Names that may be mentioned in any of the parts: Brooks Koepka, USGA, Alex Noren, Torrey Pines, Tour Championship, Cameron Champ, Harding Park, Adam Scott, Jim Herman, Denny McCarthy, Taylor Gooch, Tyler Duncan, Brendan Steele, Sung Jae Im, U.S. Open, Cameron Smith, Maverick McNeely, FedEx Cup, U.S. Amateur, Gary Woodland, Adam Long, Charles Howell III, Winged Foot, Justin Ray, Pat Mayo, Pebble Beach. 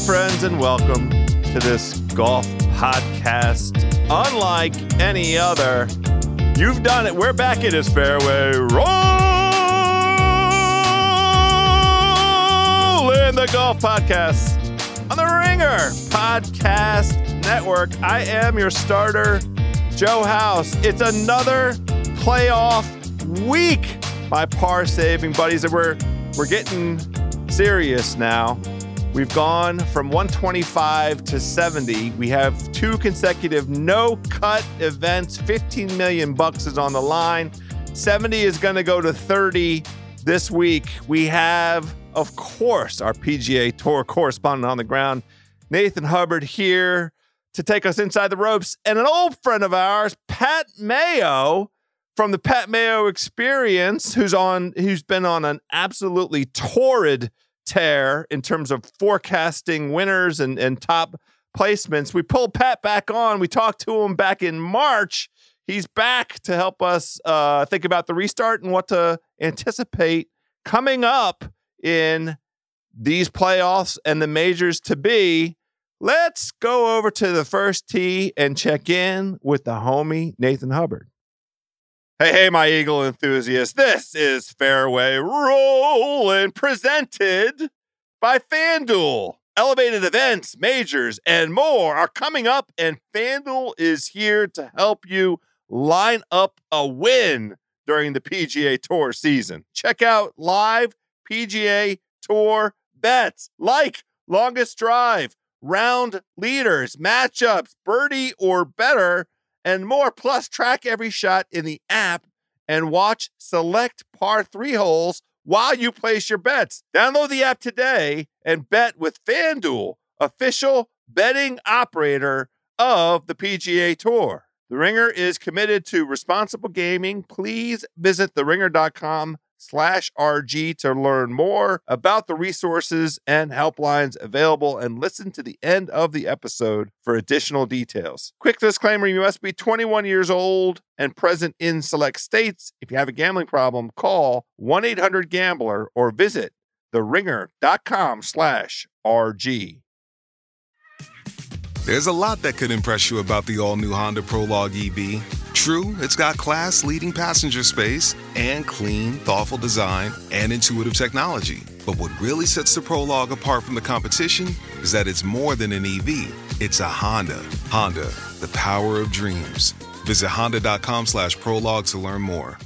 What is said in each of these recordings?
Hello, friends, and welcome to this golf podcast. Unlike any other, you've done it. We're back in his fairway. Roll in the golf podcast on the Ringer Podcast Network. I am your starter, Joe House. It's another playoff week, my par saving buddies, and we're getting serious now. We've gone from 125 to 70. We have two consecutive no-cut events. $15 million is on the line. 70 is going to go to 30 this week. We have, of course, our PGA Tour correspondent on the ground, Nathan Hubbard, here to take us inside the ropes. And an old friend of ours, Pat Mayo, from the Pat Mayo Experience, who's been on an absolutely torrid tear in terms of forecasting winners and top placements. We pulled Pat back on. We talked to him back in March. He's back to help us think about the restart and what to anticipate coming up in these playoffs and the majors to be. Let's go over to the first tee and check in with the homie Nathan Hubbard. Hey, my Eagle enthusiasts, this is Fairway Rollin', presented by FanDuel. Elevated events, majors, and more are coming up, and FanDuel is here to help you line up a win during the PGA Tour season. Check out live PGA Tour bets like longest drive, round leaders, matchups, birdie or better, and more. Plus, track every shot in the app and watch select par 3 holes while you place your bets. Download the app today and bet with FanDuel, official betting operator of the PGA Tour. The Ringer is committed to responsible gaming. Please visit theringer.com/RG to learn more about the resources and helplines available, and listen to the end of the episode for additional details. Quick disclaimer, you must be 21 years old and present in select states. If you have a gambling problem, call 1-800-GAMBLER or visit theringer.com/RG. There's a lot that could impress you about the all-new Honda Prologue EV. True, it's got class-leading passenger space and clean, thoughtful design and intuitive technology. But what really sets the Prologue apart from the competition is that it's more than an EV. It's a Honda. Honda, the power of dreams. Visit honda.com/prologue to learn more.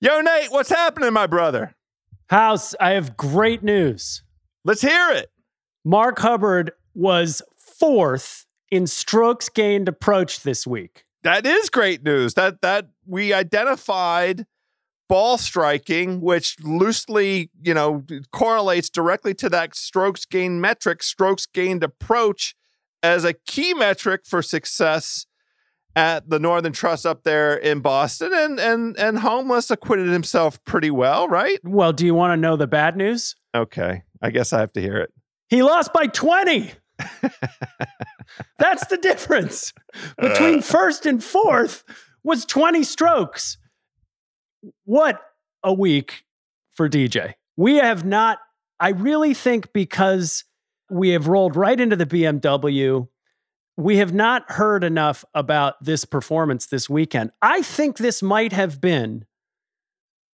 Yo, Nate, what's happening, my brother? House, I have great news. Let's hear it. Mark Hubbard was fourth in strokes gained approach this week. That is great news. That we identified ball striking, which loosely, correlates directly to that strokes gained metric, strokes gained approach, as a key metric for success at the Northern Trust up there in Boston. And Homeless acquitted himself pretty well, right? Well, do you want to know the bad news? Okay, I guess I have to hear it. He lost by 20. That's the difference between first and fourth was 20 strokes. What a week for DJ. I really think because we have rolled right into the BMW, we have not heard enough about this performance this weekend. I think this might have been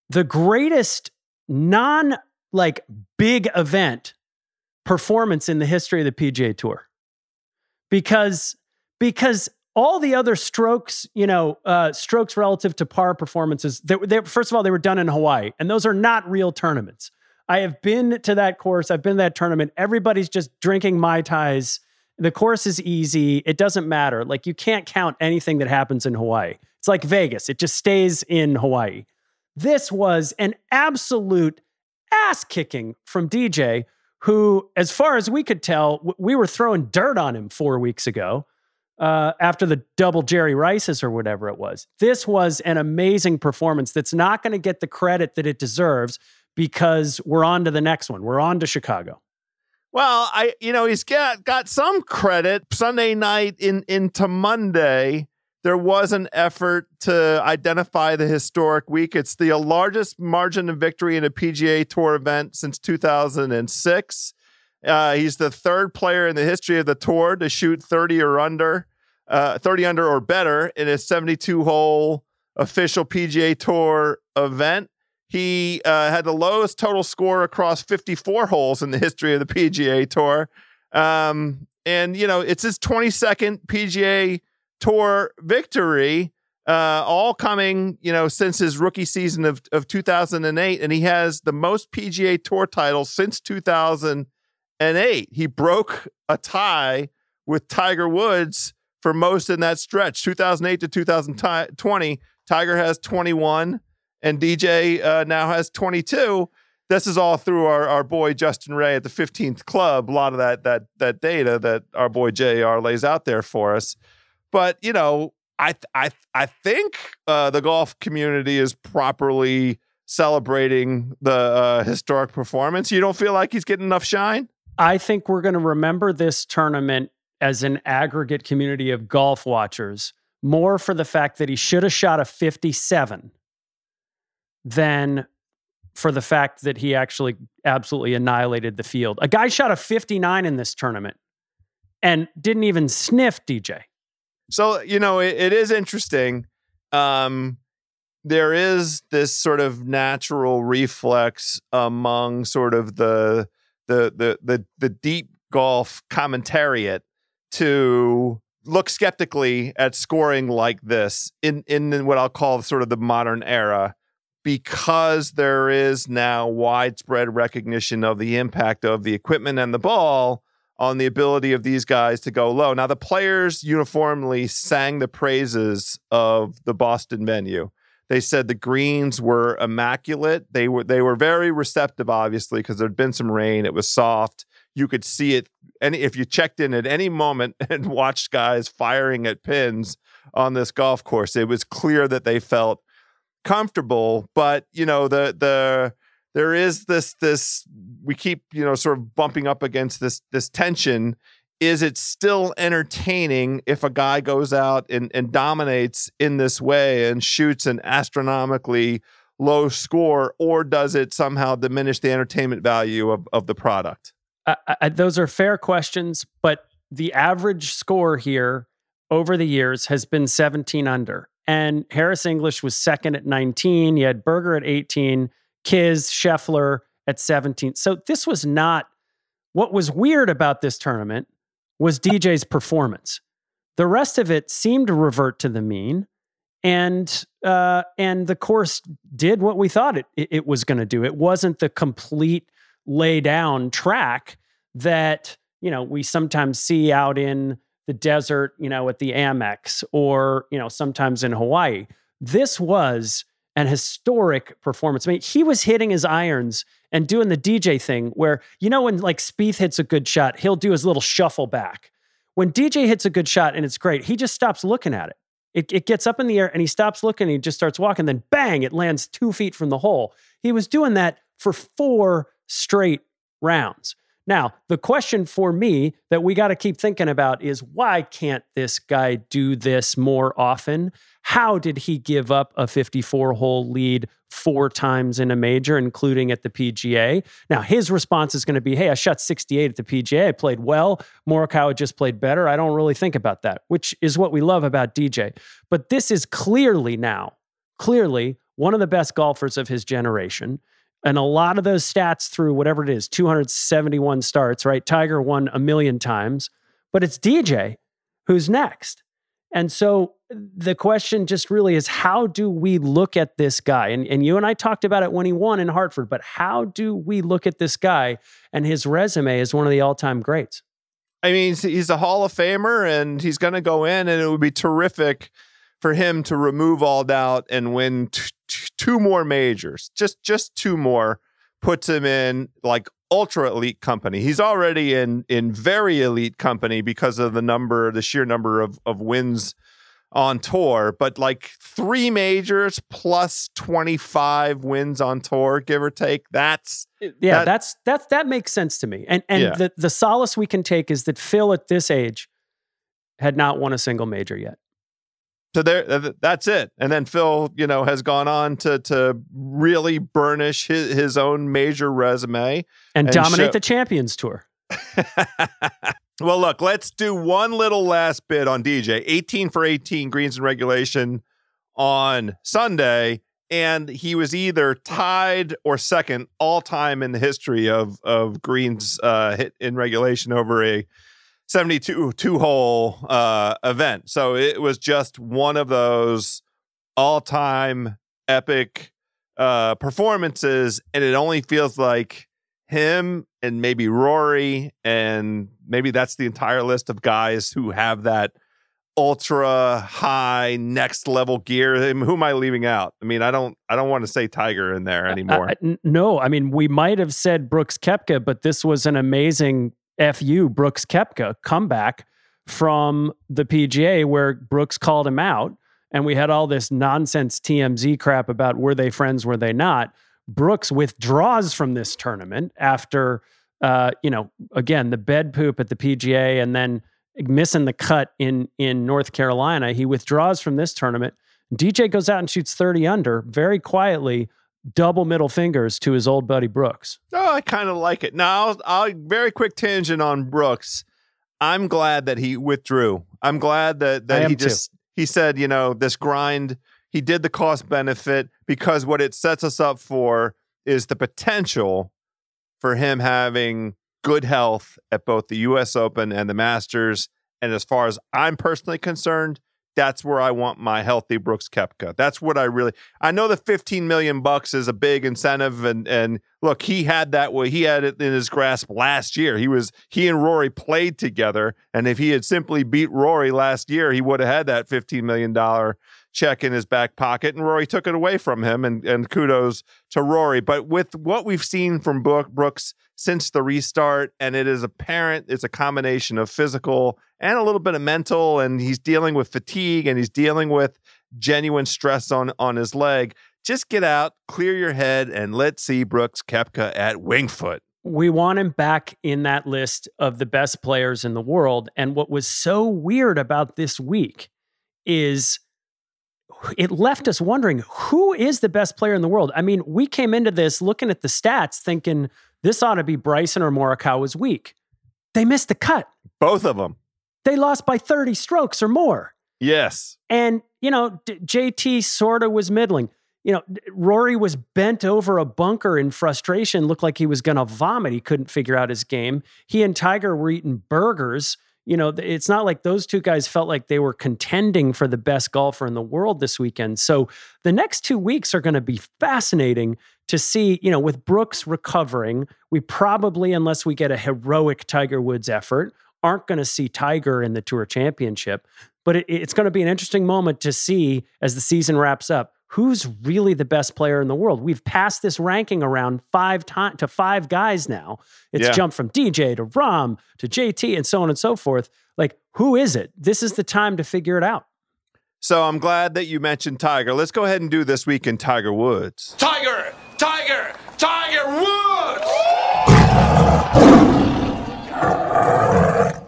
the greatest big event performance in the history of the PGA Tour. Because all the other strokes, strokes relative to par performances, first of all, they were done in Hawaii, and those are not real tournaments. I have been to that course. I've been to that tournament. Everybody's just drinking Mai Tais. The course is easy. It doesn't matter. You can't count anything that happens in Hawaii. It's like Vegas. It just stays in Hawaii. This was an absolute ass-kicking from DJ, who, as far as we could tell, we were throwing dirt on him 4 weeks ago after the double Jerry Rice's or whatever it was. This was an amazing performance that's not going to get the credit that it deserves because we're on to the next one. We're on to Chicago. Well, he's got some credit Sunday night into Monday There was an effort to identify the historic week. It's the largest margin of victory in a PGA Tour event since 2006. He's the third player in the history of the tour to shoot 30 under or better in a 72-hole official PGA Tour event. He had the lowest total score across 54 holes in the history of the PGA Tour. And, you know, it's his 22nd PGA Tour victory, all coming, you know, since his rookie season of 2008. And he has the most PGA Tour titles since 2008. He broke a tie with Tiger Woods for most in that stretch. 2008 to 2020, Tiger has 21 and DJ now has 22. This is all through our boy Justin Ray at the 15th Club. A lot of that data that our boy JR lays out there for us. But, you know, I think the golf community is properly celebrating the historic performance. You don't feel like he's getting enough shine? I think we're going to remember this tournament as an aggregate community of golf watchers more for the fact that he should have shot a 57 than for the fact that he actually absolutely annihilated the field. A guy shot a 59 in this tournament and didn't even sniff DJ. So, you know, it is interesting. There is this sort of natural reflex among sort of the deep golf commentariat to look skeptically at scoring like this in what I'll call sort of the modern era, because there is now widespread recognition of the impact of the equipment and the ball on the ability of these guys to go low. Now, the players uniformly sang the praises of the Boston venue. They said the greens were immaculate. They were very receptive, obviously, because there'd been some rain. It was soft. You could see it. And if you checked in at any moment and watched guys firing at pins on this golf course, it was clear that they felt comfortable. But, you know, there is this we keep, you know, sort of bumping up against this tension. Is it still entertaining if a guy goes out and dominates in this way and shoots an astronomically low score, or does it somehow diminish the entertainment value of the product? Those are fair questions, but the average score here over the years has been 17 under, and Harris English was second at 19. You had Berger at 18. Kiz, Scheffler at 17. So this was not... What was weird about this tournament was DJ's performance. The rest of it seemed to revert to the mean, and the course did what we thought it was going to do. It wasn't the complete lay-down track that, you know, we sometimes see out in the desert, you know, at the Amex or, you know, sometimes in Hawaii. This was an historic performance. I mean, he was hitting his irons and doing the DJ thing where, you know, when like Spieth hits a good shot, he'll do his little shuffle back. When DJ hits a good shot and it's great, he just stops looking at it. It gets up in the air and he stops looking and he just starts walking. Then bang, it lands 2 feet from the hole. He was doing that for 4 straight rounds. Now, the question for me that we got to keep thinking about is, why can't this guy do this more often? How did he give up a 54-hole lead 4 times in a major, including at the PGA? Now, his response is going to be, hey, I shot 68 at the PGA. I played well. Morikawa just played better. I don't really think about that, which is what we love about DJ. But this is clearly one of the best golfers of his generation. And a lot of those stats through whatever it is, 271 starts, right? Tiger won 1 million times, but it's DJ who's next. And so the question just really is, how do we look at this guy? And you and I talked about it when he won in Hartford, but how do we look at this guy and his resume as one of the all-time greats? I mean, he's a Hall of Famer and he's going to go in, and it would be terrific for him to remove all doubt and win 2 more majors. Just 2 more puts him in like ultra elite company. He's already in very elite company because of the sheer number of wins on tour, but like 3 majors plus 25 wins on tour, give or take. That makes sense to me. And yeah, the solace we can take is that Phil at this age had not won a single major yet. So there, that's it. And then Phil, you know, has gone on to really burnish his own major resume and dominate the Champions Tour. Well, look, let's do one little last bit on DJ. 18 for 18 greens in regulation on Sunday, and he was either tied or second all time in the history of greens hit in regulation over a 72-hole event. So it was just one of those all-time epic performances, and it only feels like him and maybe Rory, and maybe that's the entire list of guys who have that ultra-high next-level gear. I mean, who am I leaving out? I mean, I don't want to say Tiger in there anymore. No, I mean, we might have said Brooks Koepka, but this was an amazing FU Brooks Koepka comeback from the PGA, where Brooks called him out, and we had all this nonsense TMZ crap about were they friends, were they not. Brooks withdraws from this tournament after, again, the bed poop at the PGA and then missing the cut in North Carolina. He withdraws from this tournament. DJ goes out and shoots 30 under very quietly. Double middle fingers to his old buddy Brooks. Oh, I kind of like it. Now, I'll very quick tangent on Brooks. I'm glad that he withdrew. I'm glad that he just, too. He said, you know, this grind, he did the cost benefit, because what it sets us up for is the potential for him having good health at both the U.S. Open and the Masters. And as far as I'm personally concerned, that's where I want my healthy Brooks Koepka. That's what I really... I know the $15 million is a big incentive, and look, he had that way. He had it in his grasp last year. He and Rory played together, and if he had simply beat Rory last year, he would have had that $15 million check in his back pocket, and Rory took it away from him, and kudos to Rory. But with what we've seen from Brooks since the restart, and it is apparent it's a combination of physical and a little bit of mental, and he's dealing with fatigue, and he's dealing with genuine stress on his leg. Just get out, clear your head, and let's see Brooks Koepka at Winged Foot. We want him back in that list of the best players in the world. And what was so weird about this week is it left us wondering, who is the best player in the world? I mean, we came into this looking at the stats thinking this ought to be Bryson or Morikawa's week. They missed the cut. Both of them. They lost by 30 strokes or more. Yes. And, you know, JT sort of was middling. You know, Rory was bent over a bunker in frustration, looked like he was going to vomit. He couldn't figure out his game. He and Tiger were eating burgers. You know, it's not like those two guys felt like they were contending for the best golfer in the world this weekend. So the next 2 weeks are going to be fascinating to see, you know, with Brooks recovering, we probably, unless we get a heroic Tiger Woods effort, aren't going to see Tiger in the Tour Championship. But it's going to be an interesting moment to see, as the season wraps up, who's really the best player in the world. We've passed this ranking around to five guys now. It's jumped from DJ to Rahm to JT and so on and so forth. Like, who is it? This is the time to figure it out. So I'm glad that you mentioned Tiger. Let's go ahead and do This Week in Tiger Woods. Tiger! Tiger! Tiger Woods!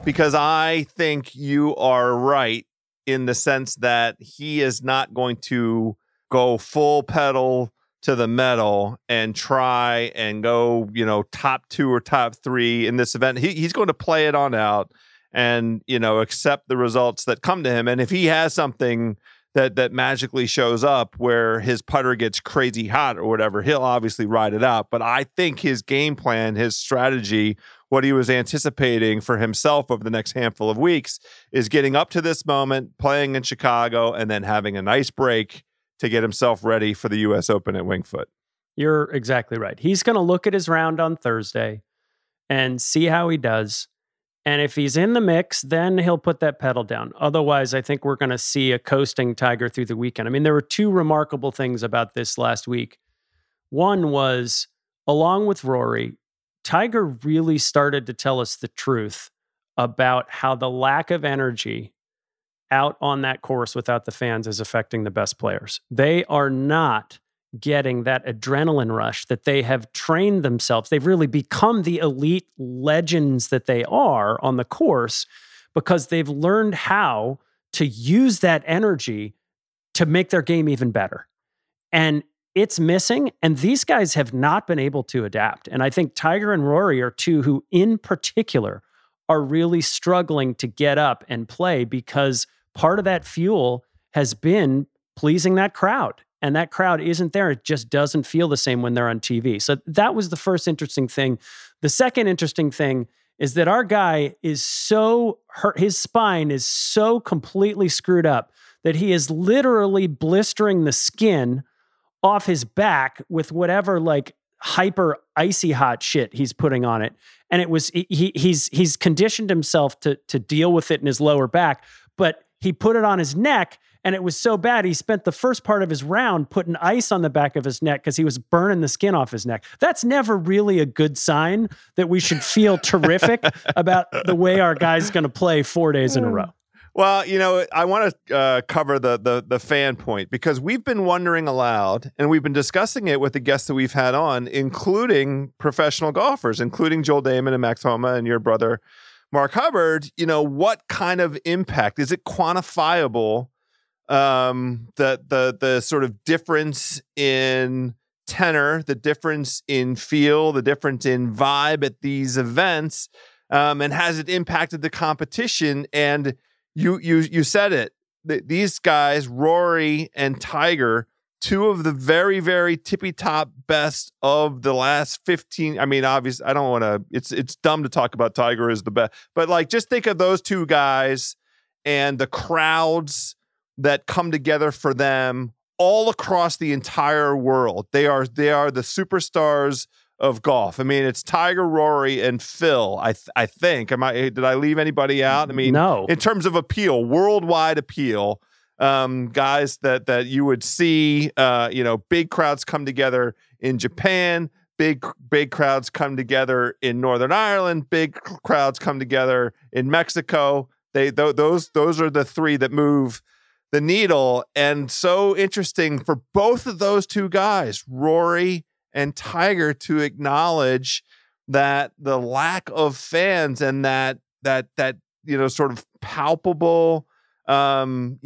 Because I think you are right in the sense that he is not going to go full pedal to the metal and try and go, you know, top two or top three in this event. He's going to play it on out and, you know, accept the results that come to him. And if he has something that magically shows up where his putter gets crazy hot or whatever, he'll obviously ride it out. But I think his game plan, his strategy, what he was anticipating for himself over the next handful of weeks is getting up to this moment, playing in Chicago, and then having a nice break to get himself ready for the U.S. Open at Winged Foot. You're exactly right. He's going to look at his round on Thursday and see how he does. And if he's in the mix, then he'll put that pedal down. Otherwise, I think we're going to see a coasting Tiger through the weekend. I mean, there were two remarkable things about this last week. One was, along with Rory, Tiger really started to tell us the truth about how the lack of energy out on that course without the fans is affecting the best players. They are not getting that adrenaline rush that they have trained themselves. They've really become the elite legends that they are on the course because they've learned how to use that energy to make their game even better. And it's missing. And these guys have not been able to adapt. And I think Tiger and Rory are two who, in particular, are really struggling to get up and play because part of that fuel has been pleasing that crowd. And that crowd isn't there. It just doesn't feel the same when they're on TV. So that was the first interesting thing. The second interesting thing is that our guy is so hurt. His spine is so completely screwed up that he is literally blistering the skin off his back with whatever like hyper icy hot shit he's putting on it. And it was, he's conditioned himself to deal with it in his lower back, but he put it on his neck and it was so bad. He spent the first part of his round putting ice on the back of his neck because he was burning the skin off his neck. That's never really a good sign that we should feel terrific about the way our guy's going to play 4 days in a row. Well, you know, I want to cover the fan point because we've been wondering aloud and we've been discussing it with the guests that we've had on, including professional golfers, including Joel Damon and Max Homa and your brother, Mark Hubbard. You know, what kind of impact? Is it quantifiable, the sort of difference in tenor, the difference in feel, the difference in vibe at these events, and has it impacted the competition? And You said it. These guys, Rory and Tiger, two of the very, very tippy top best of the last 15. I mean, obviously, I don't want to. It's dumb to talk about Tiger as the best, but like just think of those two guys and the crowds that come together for them all across the entire world. They are the superstars of golf. I mean, it's Tiger, Rory, and Phil. I think. Did I leave anybody out? I mean, no. In terms of appeal, worldwide appeal, guys that you would see. You know, big crowds come together in Japan. Big crowds come together in Northern Ireland. Big crowds come together in Mexico. Those are the three that move the needle. And so interesting for both of those two guys, Rory and Tiger, to acknowledge that the lack of fans and that you know sort of palpable you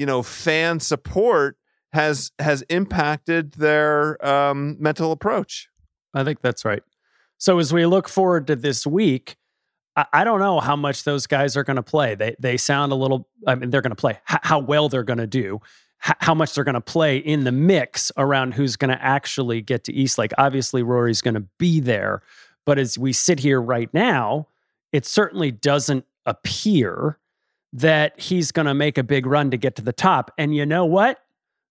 know fan support has impacted their mental approach. I think that's right. So as we look forward to this week, I don't know how much those guys are going to play. They sound a little. I mean, they're going to play. How well they're going to do. How much they're going to play in the mix around who's going to actually get to Eastlake. Obviously, Rory's going to be there. But as we sit here right now, it certainly doesn't appear that he's going to make a big run to get to the top. And you know what?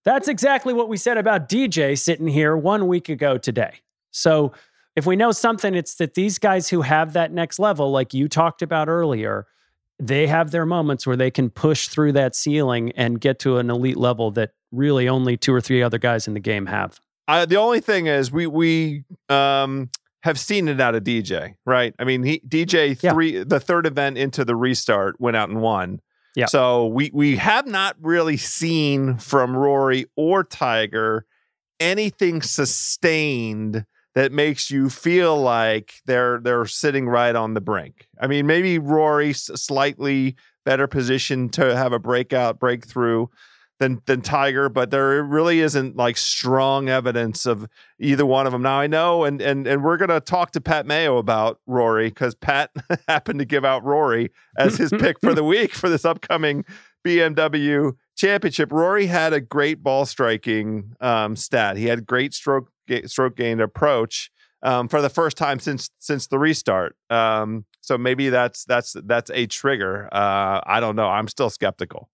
That's exactly what we said about DJ sitting here 1 week ago today. So if we know something, it's that these guys who have that next level, like you talked about earlier, they have their moments where they can push through that ceiling and get to an elite level that really only two or three other guys in the game have. The only thing is we have seen it out of DJ, right? I mean, the third event into the restart went out and won. Yeah. So we have not really seen from Rory or Tiger anything sustained that makes you feel like they're sitting right on the brink. I mean, maybe Rory's slightly better positioned to have a breakthrough than Tiger, but there really isn't like strong evidence of either one of them. Now I know, and we're gonna talk to Pat Mayo about Rory because Pat happened to give out Rory as his pick for the week for this upcoming BMW Championship. Rory had a great ball striking stat. He had great stroke gained approach for the first time since the restart. So maybe that's a trigger. I don't know. I'm still skeptical.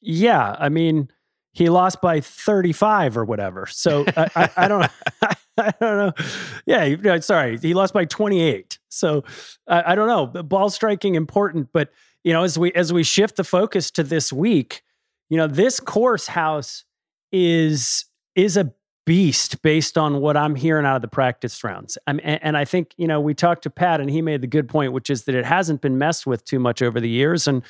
Yeah, I mean, he lost by 35 or whatever. So I don't. I don't know. Yeah, sorry, he lost by 28. So I don't know. Ball striking important, but you know, as we shift the focus to this week, you know, this course house is a beast based on what I'm hearing out of the practice rounds. And I think, you know, we talked to Pat and he made the good point, which is that it hasn't been messed with too much over the years. And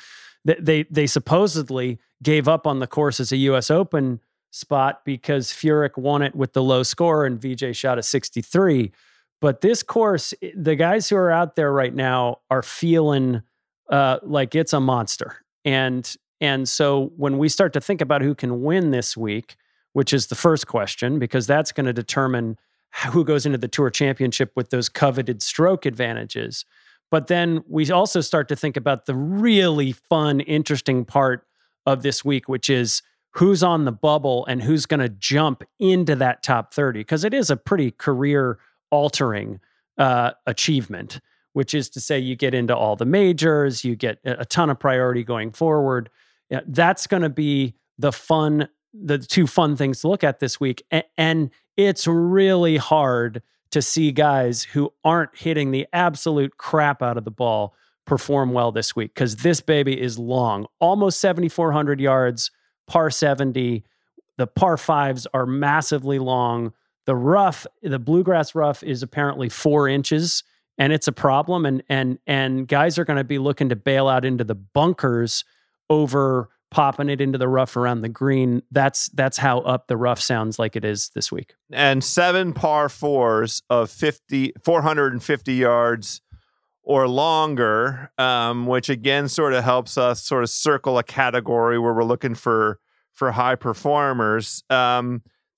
they supposedly gave up on the course as a U.S. Open spot because Furyk won it with the low score and Vijay shot a 63. But this course, the guys who are out there right now are feeling like it's a monster. And And so when we start to think about who can win this week, which is the first question, because that's going to determine who goes into the Tour Championship with those coveted stroke advantages. But then we also start to think about the really fun, interesting part of this week, which is who's on the bubble and who's going to jump into that top 30. Because it is a pretty career-altering achievement, which is to say you get into all the majors, you get a ton of priority going forward. That's going to be the two fun things to look at this week. And it's really hard to see guys who aren't hitting the absolute crap out of the ball perform well this week, because this baby is long, almost 7,400 yards, par 70. The par fives are massively long. The rough, the bluegrass rough, is apparently 4 inches, and it's a problem. And guys are going to be looking to bail out into the bunkers over popping it into the rough around the green. That's how up the rough sounds like it is this week. And 7 par fours of 450 yards or longer, which again sort of helps us sort of circle a category where we're looking for high performers. The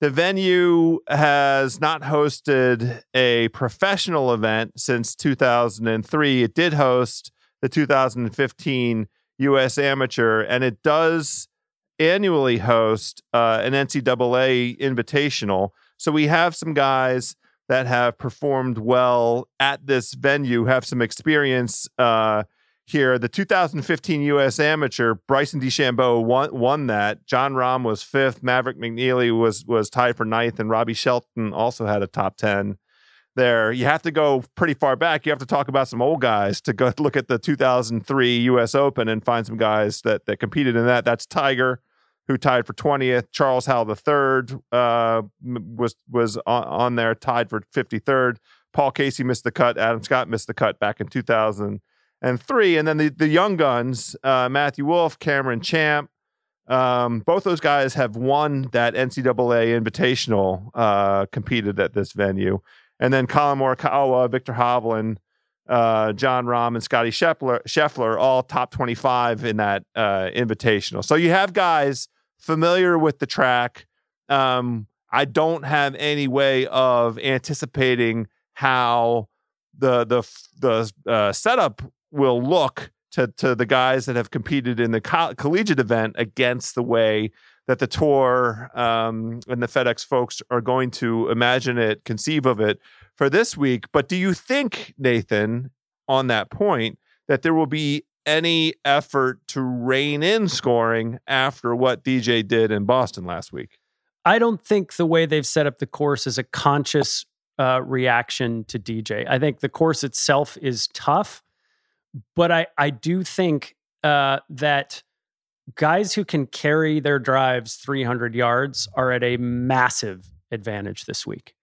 venue has not hosted a professional event since 2003. It did host the 2015 U.S. Amateur, and it does annually host an NCAA invitational. So we have some guys that have performed well at this venue, have some experience here. The 2015 U.S. Amateur, Bryson DeChambeau won that. Jon Rahm was 5th. Maverick McNeely was tied for 9th, and Robbie Shelton also had a top 10 there. You have to go pretty far back. You have to talk about some old guys to go look at the 2003 U.S. Open and find some guys that competed in that. That's Tiger, who tied for 20th. Charles Howell III was on there, tied for 53rd. Paul Casey missed the cut. Adam Scott missed the cut back in 2003. And then the young guns, Matthew Wolff, Cameron Champ, both those guys have won that NCAA Invitational, competed at this venue. And then Collin Morikawa, Victor Hovland, Jon Rahm, and Scottie Scheffler, all top 25 in that invitational. So you have guys familiar with the track. I don't have any way of anticipating how the setup will look to the guys that have competed in the collegiate event against the way that the tour and the FedEx folks are going to imagine it, conceive of it for this week. But do you think, Nathan, on that point, that there will be any effort to rein in scoring after what DJ did in Boston last week? I don't think the way they've set up the course is a conscious reaction to DJ. I think the course itself is tough, but I do think that guys who can carry their drives 300 yards are at a massive advantage this week.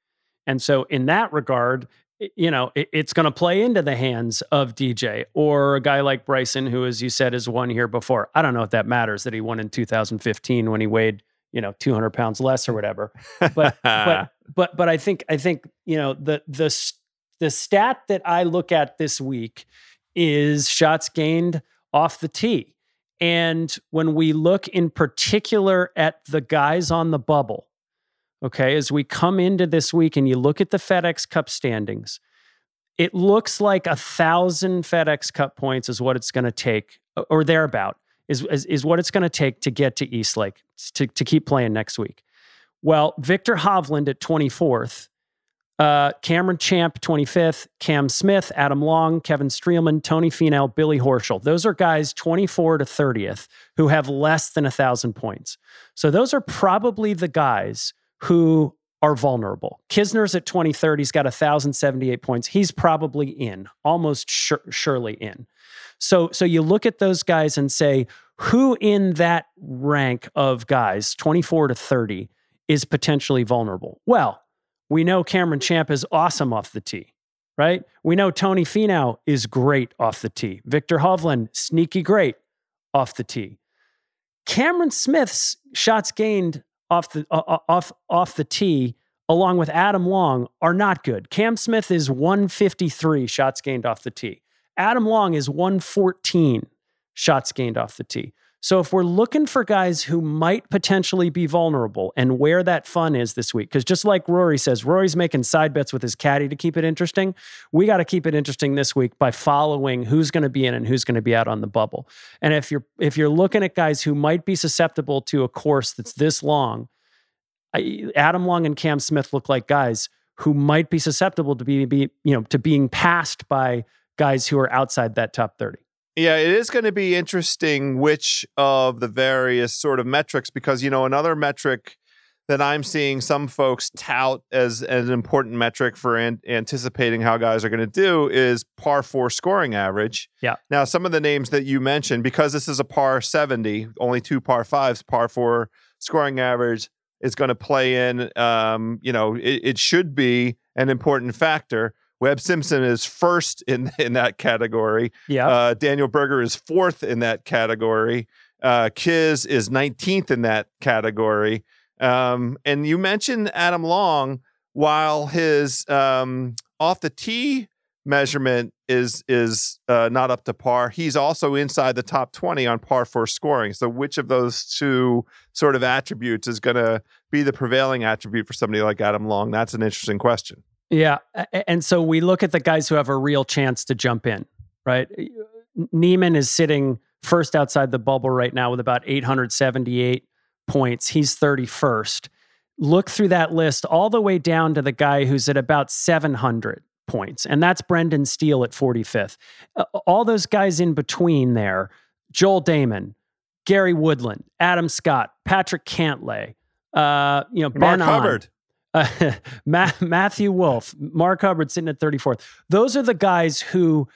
And so in that regard, it's going to play into the hands of DJ or a guy like Bryson, who, as you said, has won here before. I don't know if that matters that he won in 2015 when he weighed, 200 pounds less or whatever. But, but I think, the stat that I look at this week is shots gained off the tee. And when we look in particular at the guys on the bubble, okay, as we come into this week and you look at the FedEx Cup standings, it looks like 1,000 FedEx Cup points is what it's going to take, or thereabout, is what it's going to take to get to Eastlake, to keep playing next week. Well, Victor Hovland at 24th, Cameron Champ 25th, Cam Smith, Adam Long, Kevin Streelman, Tony Finau, Billy Horschel. Those are guys 24 to 30th who have less than 1,000 points. So those are probably the guys who are vulnerable. Kisner's at 23rd. He's got 1,078 points. He's probably in, almost surely in. So you look at those guys and say, who in that rank of guys, 24 to 30, is potentially vulnerable? Well, we know Cameron Champ is awesome off the tee, right? We know Tony Finau is great off the tee. Victor Hovland, sneaky great off the tee. Cameron Smith's shots gained off the tee, along with Adam Long, are not good. Cam Smith is 153 shots gained off the tee. Adam Long is 114 shots gained off the tee. So if we're looking for guys who might potentially be vulnerable and where that fun is this week, because just like Rory says, Rory's making side bets with his caddy to keep it interesting. We got to keep it interesting this week by following who's going to be in and who's going to be out on the bubble. And if you're looking at guys who might be susceptible to a course that's this long, Adam Long and Cam Smith look like guys who might be susceptible to being passed by guys who are outside that top 30. Yeah, it is going to be interesting which of the various sort of metrics, because, you know, another metric that I'm seeing some folks tout as an important metric for anticipating how guys are going to do is par 4 scoring average. Yeah. Now, some of the names that you mentioned, because this is a par 70, only 2 par 5s, par 4 scoring average is going to play in. It should be an important factor. Webb Simpson is first in that category. Yeah. Daniel Berger is fourth in that category. Kiz is 19th in that category. And you mentioned Adam Long. While his off the tee measurement is not up to par, he's also inside the top 20 on par 4 scoring. So which of those two sort of attributes is going to be the prevailing attribute for somebody like Adam Long? That's an interesting question. Yeah, and so we look at the guys who have a real chance to jump in, right? Neiman is sitting first outside the bubble right now with about 878 points. He's 31st. Look through that list all the way down to the guy who's at about 700 points, and that's Brendan Steele at 45th. All those guys in between there, Joel Damon, Gary Woodland, Adam Scott, Patrick Cantlay, Mark Hubbard. Matthew Wolf, Mark Hubbard sitting at 34th. Those are the guys who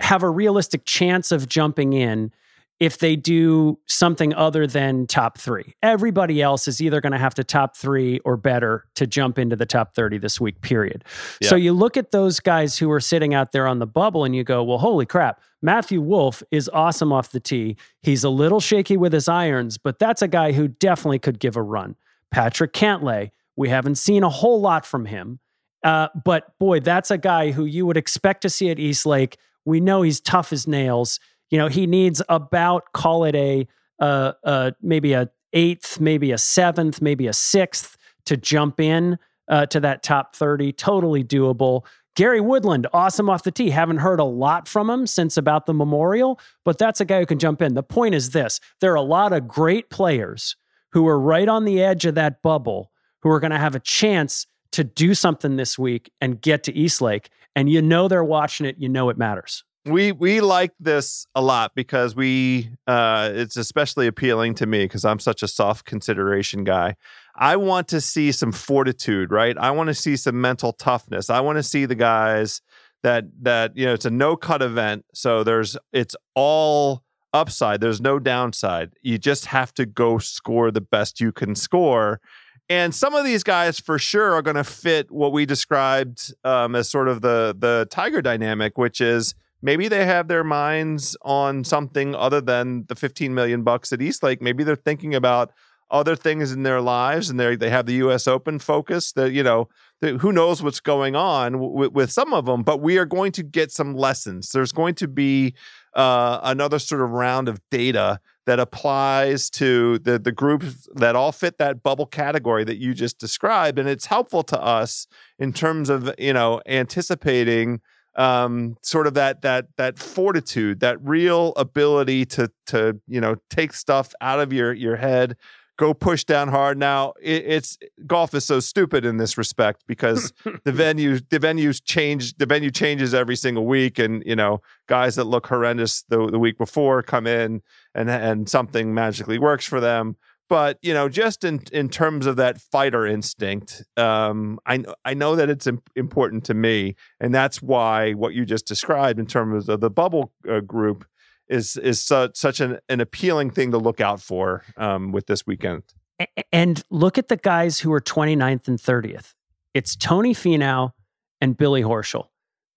have a realistic chance of jumping in if they do something other than top 3. Everybody else is either going to have to top 3 or better to jump into the top 30 this week, period. Yeah. So you look at those guys who are sitting out there on the bubble and you go, well, holy crap, Matthew Wolf is awesome off the tee. He's a little shaky with his irons, but that's a guy who definitely could give a run. Patrick Cantlay, we haven't seen a whole lot from him. But boy, that's a guy who you would expect to see at Eastlake. We know he's tough as nails. You know, he needs about, call it maybe a 8th, maybe a 7th, maybe a 6th to jump in to that top 30. Totally doable. Gary Woodland, awesome off the tee. Haven't heard a lot from him since about the Memorial, but that's a guy who can jump in. The point is this: there are a lot of great players who are right on the edge of that bubble who are going to have a chance to do something this week and get to Eastlake. And you know they're watching it. You know it matters. We like this a lot because it's especially appealing to me because I'm such a soft consideration guy. I want to see some fortitude, right? I want to see some mental toughness. I want to see the guys that you know, it's a no-cut event. So it's all upside. There's no downside. You just have to go score the best you can score. And some of these guys for sure are going to fit what we described as sort of the Tiger dynamic, which is maybe they have their minds on something other than the $15 million at Eastlake. Maybe they're thinking about other things in their lives, and they have the U.S. Open focus. That, you know, who knows what's going on with some of them. But we are going to get some lessons. There's going to be another sort of round of data that applies to the groups that all fit that bubble category that you just described. And it's helpful to us in terms of, you know, anticipating sort of that fortitude, that real ability to, you know, take stuff out of your head, go push down hard. Now golf is so stupid in this respect because the venue changes every single week. And, you know, guys that look horrendous the week before come in and something magically works for them. But, you know, just in terms of that fighter instinct, I know that it's important to me. And that's why what you just described in terms of the bubble group is such an appealing thing to look out for with this weekend. And look at the guys who are 29th and 30th. It's Tony Finau and Billy Horschel.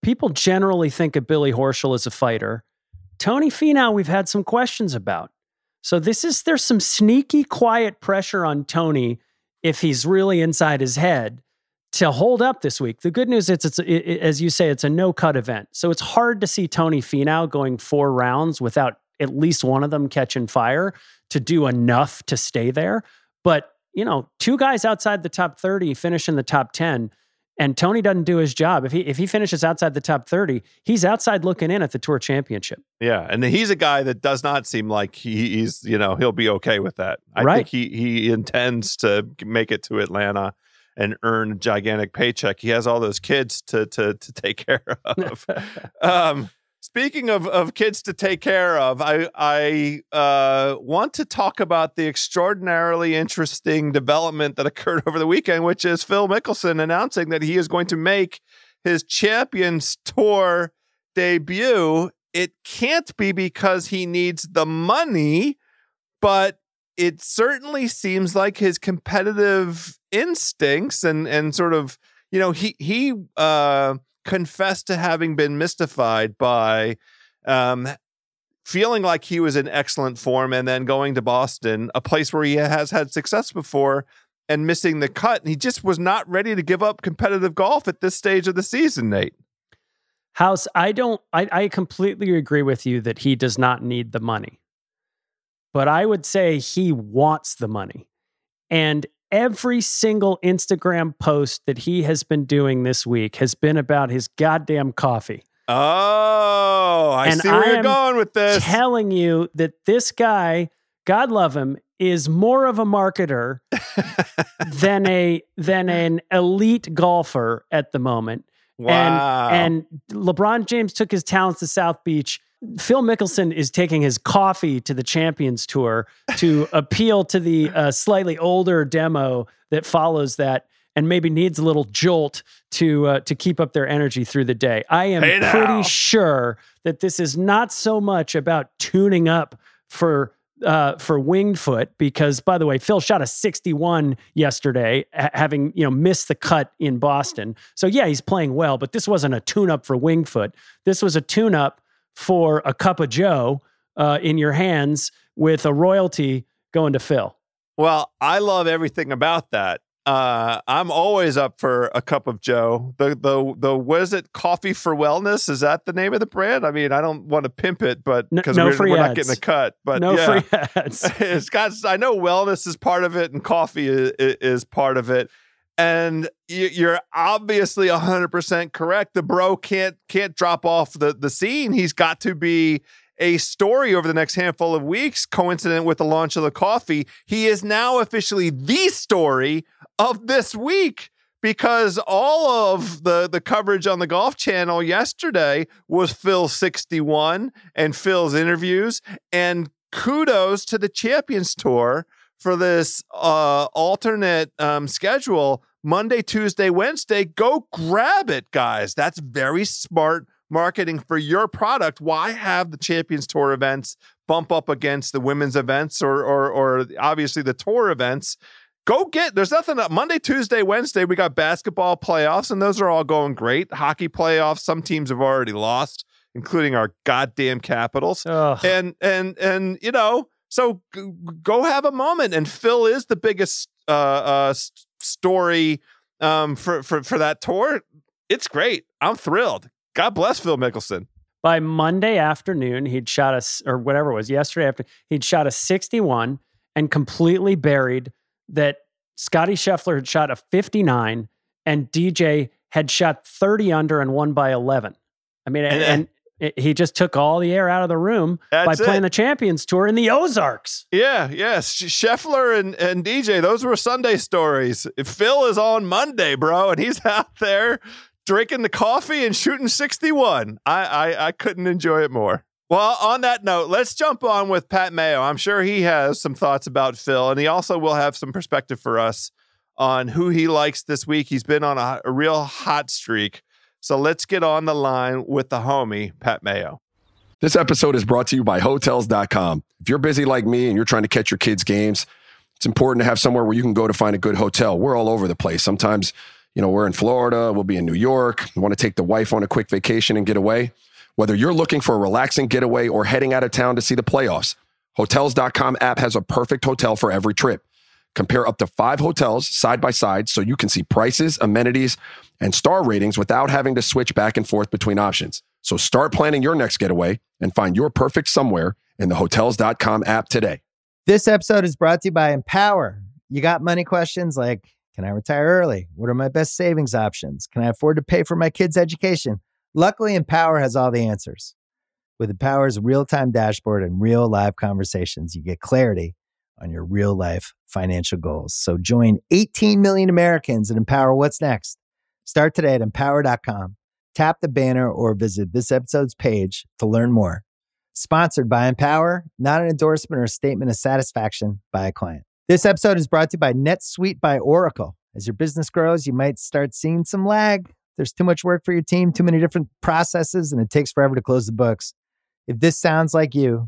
People generally think of Billy Horschel as a fighter. Tony Finau, we've had some questions about. So there's some sneaky, quiet pressure on Tony if he's really inside his head to hold up this week. The good news is, as you say, it's a no-cut event. So it's hard to see Tony Finau going 4 rounds without at least one of them catching fire to do enough to stay there. But, you know, two guys outside the top 30 finish in the top 10, and Tony doesn't do his job. If he finishes outside the top 30, he's outside looking in at the Tour Championship. Yeah, and he's a guy that does not seem like he's, you know, he'll be okay with that. I think he intends to make it to Atlanta and earn a gigantic paycheck. He has all those kids to take care of. Speaking of kids to take care of, I want to talk about the extraordinarily interesting development that occurred over the weekend, which is Phil Mickelson announcing that he is going to make his Champions Tour debut. It can't be because he needs the money, but it certainly seems like his competitive instincts and sort of, you know, he confessed to having been mystified by feeling like he was in excellent form and then going to Boston, a place where he has had success before, and missing the cut. And he just was not ready to give up competitive golf at this stage of the season, Nate. House, I completely agree with you that he does not need the money. But I would say he wants the money. And every single Instagram post that he has been doing this week has been about his goddamn coffee. Oh, I see where you're going with this. Telling you that this guy, God love him, is more of a marketer than an elite golfer at the moment. Wow. And LeBron James took his talents to South Beach. Phil Mickelson is taking his coffee to the Champions Tour to appeal to the slightly older demo that follows that and maybe needs a little jolt to keep up their energy through the day. I am pretty sure that this is not so much about tuning up for Winged Foot, because, by the way, Phil shot a 61 yesterday, having, you know, missed the cut in Boston. So yeah, he's playing well, but this wasn't a tune-up for Winged Foot. This was a tune-up for a cup of Joe in your hands with a royalty going to Phil. Well, I love everything about that. I'm always up for a cup of Joe. The what is it? Coffee for Wellness? Is that the name of the brand? I mean, I don't want to pimp it, but because we're not getting a cut. But no free ads. It's got. I know wellness is part of it, and coffee is part of it. And you're obviously 100% correct. The bro can't drop off the scene. He's got to be a story over the next handful of weeks, coincident with the launch of the coffee. He is now officially the story of this week, because all of the coverage on the Golf Channel yesterday was Phil's 61 and Phil's interviews. And kudos to the Champions Tour for this alternate schedule, Monday, Tuesday, Wednesday. Go grab it, guys. That's very smart marketing for your product. Why have the Champions Tour events bump up against the women's events or obviously the tour events? Go get, there's nothing up Monday, Tuesday, Wednesday. We got basketball playoffs, and those are all going great. Hockey playoffs. Some teams have already lost, including our goddamn Capitals. Ugh. And you know, so go have a moment, and Phil is the biggest story for that tour. It's great. I'm thrilled. God bless Phil Mickelson. By Monday afternoon, he'd shot us, or whatever it was, yesterday after, he'd shot a 61 and completely buried that Scottie Scheffler had shot a 59 and DJ had shot 30 under and won by 11. I mean, and he just took all the air out of the room by playing the Champions Tour in the Ozarks. Yeah, yes. Scheffler and DJ, those were Sunday stories. Phil is on Monday, bro, and he's out there drinking the coffee and shooting 61. I couldn't enjoy it more. Well, on that note, let's jump on with Pat Mayo. I'm sure he has some thoughts about Phil, and he also will have some perspective for us on who he likes this week. He's been on a real hot streak. So let's get on the line with the homie, Pat Mayo. This episode is brought to you by Hotels.com. If you're busy like me and you're trying to catch your kids' games, it's important to have somewhere where you can go to find a good hotel. We're all over the place. Sometimes, you know, we're in Florida, we'll be in New York. We want to take the wife on a quick vacation and get away. Whether you're looking for a relaxing getaway or heading out of town to see the playoffs, Hotels.com app has a perfect hotel for every trip. Compare up to 5 hotels side by side so you can see prices, amenities, and star ratings without having to switch back and forth between options. So start planning your next getaway and find your perfect somewhere in the Hotels.com app today. This episode is brought to you by Empower. You got money questions like, can I retire early? What are my best savings options? Can I afford to pay for my kids' education? Luckily, Empower has all the answers. With Empower's real-time dashboard and real live conversations, you get clarity on your real-life financial goals. So join 18 million Americans and Empower What's Next. Start today at Empower.com. Tap the banner or visit this episode's page to learn more. Sponsored by Empower, not an endorsement or statement of satisfaction by a client. This episode is brought to you by NetSuite by Oracle. As your business grows, you might start seeing some lag. There's too much work for your team, too many different processes, and it takes forever to close the books. If this sounds like you,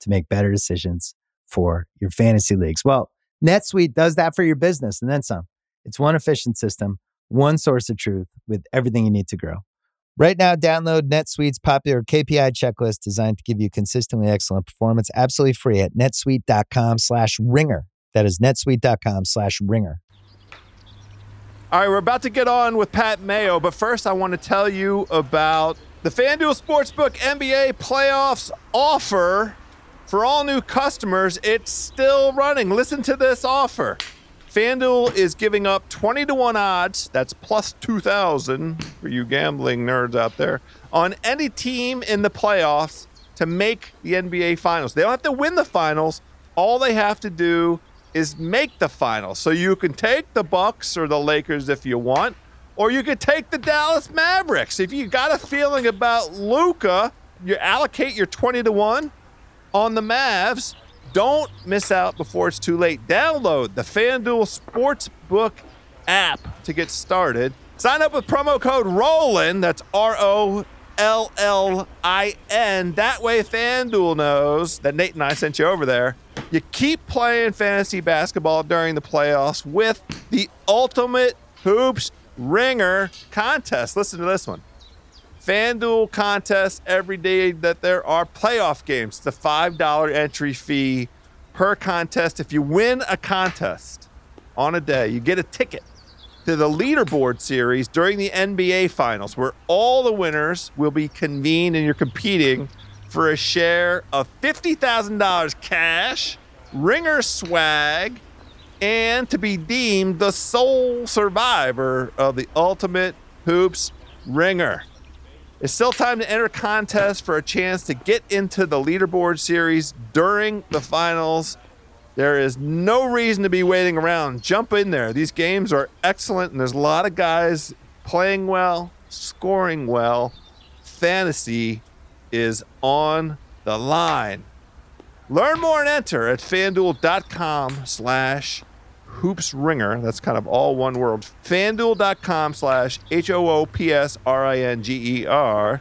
to make better decisions for your fantasy leagues. Well, NetSuite does that for your business and then some. It's one efficient system, one source of truth with everything you need to grow. Right now, download NetSuite's popular KPI checklist designed to give you consistently excellent performance absolutely free at netsuite.com/ringer. That is netsuite.com/ringer. All right, we're about to get on with Pat Mayo, but first I want to tell you about the FanDuel Sportsbook NBA Playoffs offer. For all new customers, it's still running. Listen to this offer. FanDuel is giving up 20-1 odds, that's plus 2,000 for you gambling nerds out there, on any team in the playoffs to make the NBA Finals. They don't have to win the Finals. All they have to do is make the Finals. So you can take the Bucks or the Lakers if you want, or you could take the Dallas Mavericks. If you got a feeling about Luka, you allocate your 20-1 on the Mavs. Don't miss out before it's too late. Download the FanDuel Sportsbook app to get started. Sign up with promo code ROLLIN, that's ROLLIN. That way FanDuel knows that Nate and I sent you over there. You keep playing fantasy basketball during the playoffs with the Ultimate Hoops Ringer contest. Listen to this one. FanDuel contest every day that there are playoff games. It's a $5 entry fee per contest. If you win a contest on a day, you get a ticket to the leaderboard series during the NBA Finals, where all the winners will be convened and you're competing for a share of $50,000 cash, Ringer swag, and to be deemed the sole survivor of the Ultimate Hoops Ringer. It's still time to enter contest for a chance to get into the leaderboard series during the Finals. There is no reason to be waiting around. Jump in there. These games are excellent, and there's a lot of guys playing well, scoring well. Fantasy is on the line. Learn more and enter at FanDuel.com/hoopsringer. That's kind of all one word. FanDuel.com/HOOPSRINGER.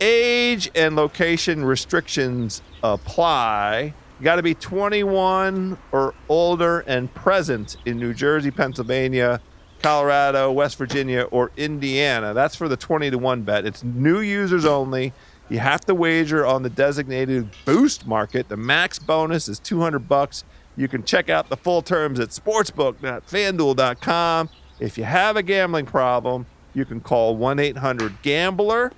Age and location restrictions apply. You got to be 21 or older and present in New Jersey, Pennsylvania, Colorado, West Virginia, or Indiana. That's for the 20-1 bet. It's new users only. You have to wager on the designated boost market. The max bonus is $200. You can check out the full terms at sportsbook.fanduel.com. If you have a gambling problem, you can call 1-800-GAMBLER,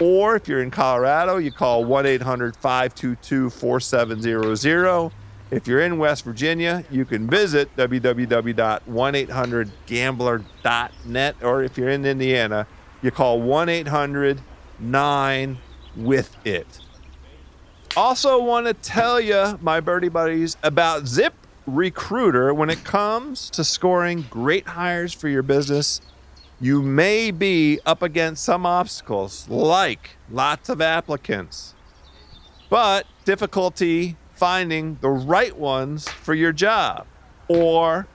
or if you're in Colorado, you call 1-800-522-4700. If you're in West Virginia, you can visit www.1800gambler.net, or if you're in Indiana, you call 1-800-9 with it. Also want to tell you, my birdie buddies, about Zip Recruiter. When it comes to scoring great hires for your business, you may be up against some obstacles, like lots of applicants, but difficulty finding the right ones for your job, or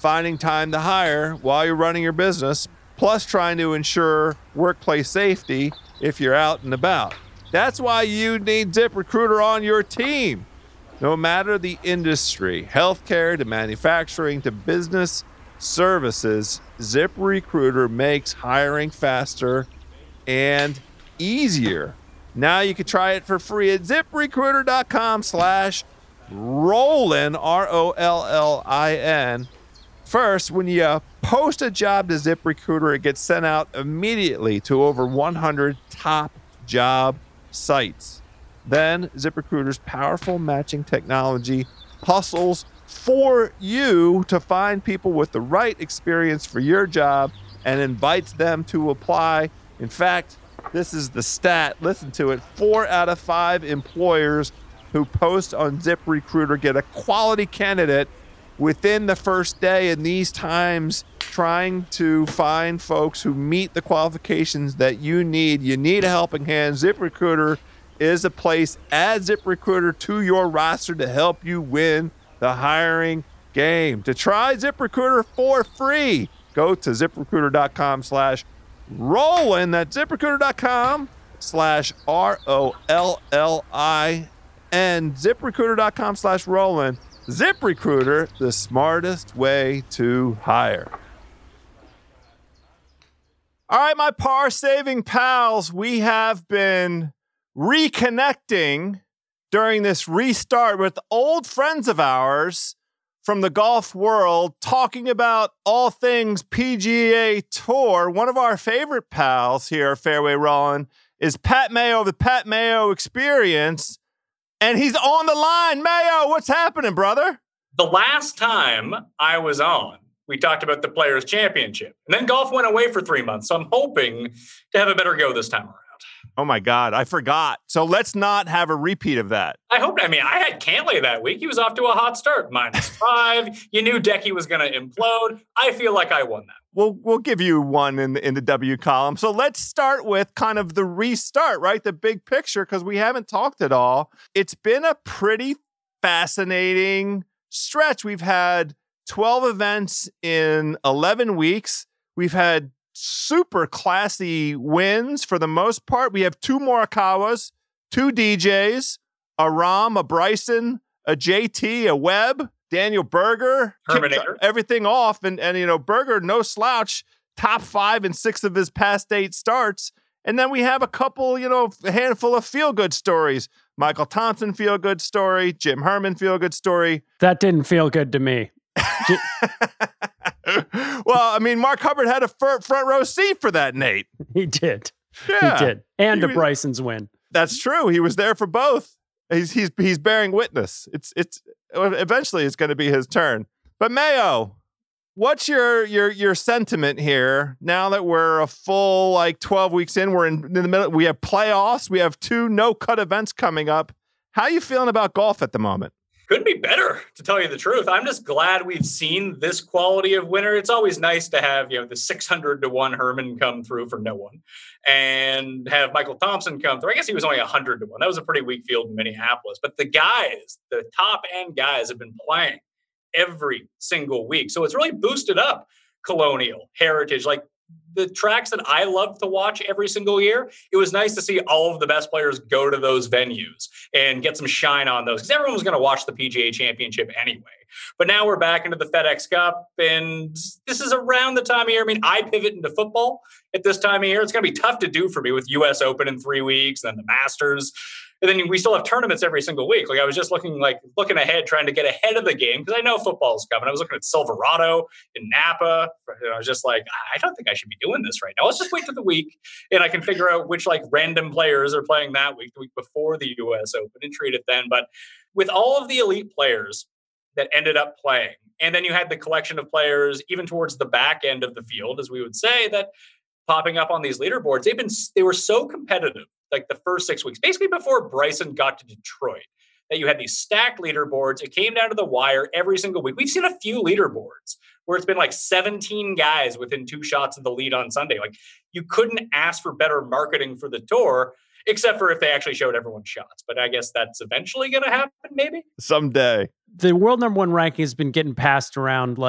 finding time to hire while you're running your business, plus trying to ensure workplace safety if you're out and about. That's why you need ZipRecruiter on your team. No matter the industry, healthcare to manufacturing to business services, ZipRecruiter makes hiring faster and easier. Now you can try it for free at ZipRecruiter.com/Rollin, R-O-L-L-I-N. First, when you post a job to ZipRecruiter, it gets sent out immediately to over 100 top job sites. Then ZipRecruiter's powerful matching technology hustles for you to find people with the right experience for your job and invites them to apply. In fact, this is the stat. Listen to it. 4 out of 5 employers who post on ZipRecruiter get a quality candidate within the first day. In these times, trying to find folks who meet the qualifications that you need a helping hand. ZipRecruiter is a place. Add ZipRecruiter to your roster to help you win the hiring game. To try ZipRecruiter for free, go to ZipRecruiter.com/Rollin. That's ZipRecruiter.com/ROLLIN. ZipRecruiter.com/Rollin. ZipRecruiter, the smartest way to hire. All right, my par-saving pals, we have been reconnecting during this restart with old friends of ours from the golf world, talking about all things PGA Tour. One of our favorite pals here at Fairway Rollin is Pat Mayo of the Pat Mayo Experience, and he's on the line. Mayo, what's happening, brother? The last time I was on, we talked about the Players' Championship, and then golf went away for 3 months, so I'm hoping to have a better go this time around. Oh, my God. I forgot. So let's not have a repeat of that. I hope. I mean, I had Cantlay that week. He was off to a hot start. -5. You knew Decky was going to implode. I feel like I won that. We'll give you one in the W column. So let's start with kind of the restart, right? The big picture, because we haven't talked at all. It's been a pretty fascinating stretch. We've had 12 events in 11 weeks. We've had super classy wins for the most part. We have 2 Morikawas, 2 DJs, a Rahm, a Bryson, a JT, a Webb, Daniel Berger, everything off. And you know, Berger, no slouch, top 5 in 6 of his past 8 starts. And then we have a couple, you know, a handful of feel-good stories. Michael Thompson feel-good story, Jim Herman feel-good story. That didn't feel good to me. Well, I mean, Mark Hubbard had a front row seat for that, Nate. He did. Yeah. He did. And to Bryson's win. That's true. He was there for both. He's bearing witness. It's eventually it's going to be his turn. But Mayo, what's your sentiment here now that we're a full 12 weeks in? We're in the middle. We have playoffs. We have 2 no-cut events coming up. How are you feeling about golf at the moment? Could be better, to tell you the truth. I'm just glad we've seen this quality of winner. It's always nice to have, the 600-1 Herman come through for no one and have Michael Thompson come through. I guess he was only 100-1. That was a pretty weak field in Minneapolis. But the guys, the top-end guys, have been playing every single week. So it's really boosted up Colonial, Heritage, the tracks that I love to watch every single year. It was nice to see all of the best players go to those venues and get some shine on those, because everyone was going to watch the PGA Championship anyway. But now we're back into the FedEx Cup, and this is around the time of year. I mean, I pivot into football at this time of year. It's going to be tough to do for me with U.S. Open in 3 weeks, then the Masters. And then we still have tournaments every single week. I was just looking ahead, trying to get ahead of the game, because I know football's coming. I was looking at Silverado in Napa. And I was just I don't think I should be doing this right now. Let's just wait for the week, and I can figure out which random players are playing that week, the week before the U.S. Open, and treat it then. But with all of the elite players that ended up playing, and then you had the collection of players even towards the back end of the field, as we would say, that popping up on these leaderboards, they were so competitive. The first 6 weeks, basically before Bryson got to Detroit, that you had these stacked leaderboards. It came down to the wire every single week. We've seen a few leaderboards where it's been 17 guys within 2 shots of the lead on Sunday. You couldn't ask for better marketing for the tour, except for if they actually showed everyone's shots. But I guess that's eventually going to happen, maybe? Someday. The world #1 ranking has been getting passed around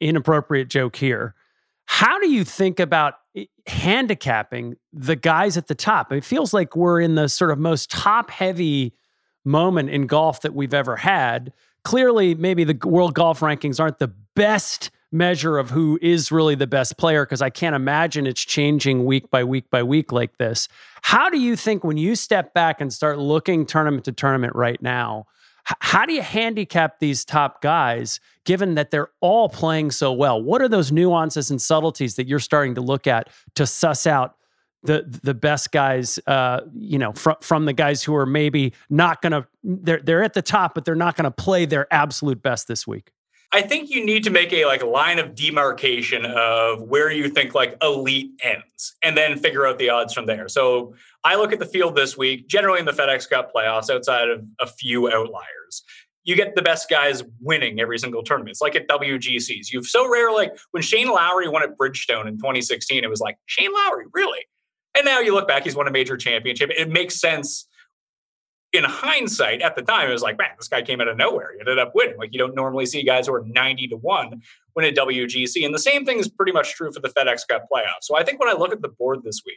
inappropriate joke here. How do you think about handicapping the guys at the top? It feels like we're in the sort of most top-heavy moment in golf that we've ever had. Clearly, maybe the world golf rankings aren't the best measure of who is really the best player, because I can't imagine it's changing week by week by week like this. How do you think, when you step back and start looking tournament to tournament right now, how do you handicap these top guys, given that they're all playing so well? What are those nuances and subtleties that you're starting to look at to suss out the best guys, from the guys who are maybe not going to, they're at the top, but they're not going to play their absolute best this week? I think you need to make a line of demarcation of where you think elite ends, and then figure out the odds from there. So I look at the field this week, generally in the FedEx Cup playoffs, outside of a few outliers. You get the best guys winning every single tournament. It's like at WGCs. You've so rare, when Shane Lowry won at Bridgestone in 2016, it was like, Shane Lowry, really? And now you look back, he's won a major championship. It makes sense. In hindsight, at the time, it was man, this guy came out of nowhere. He ended up winning. You don't normally see guys who are 90-1 win a WGC. And the same thing is pretty much true for the FedEx Cup playoffs. So I think when I look at the board this week,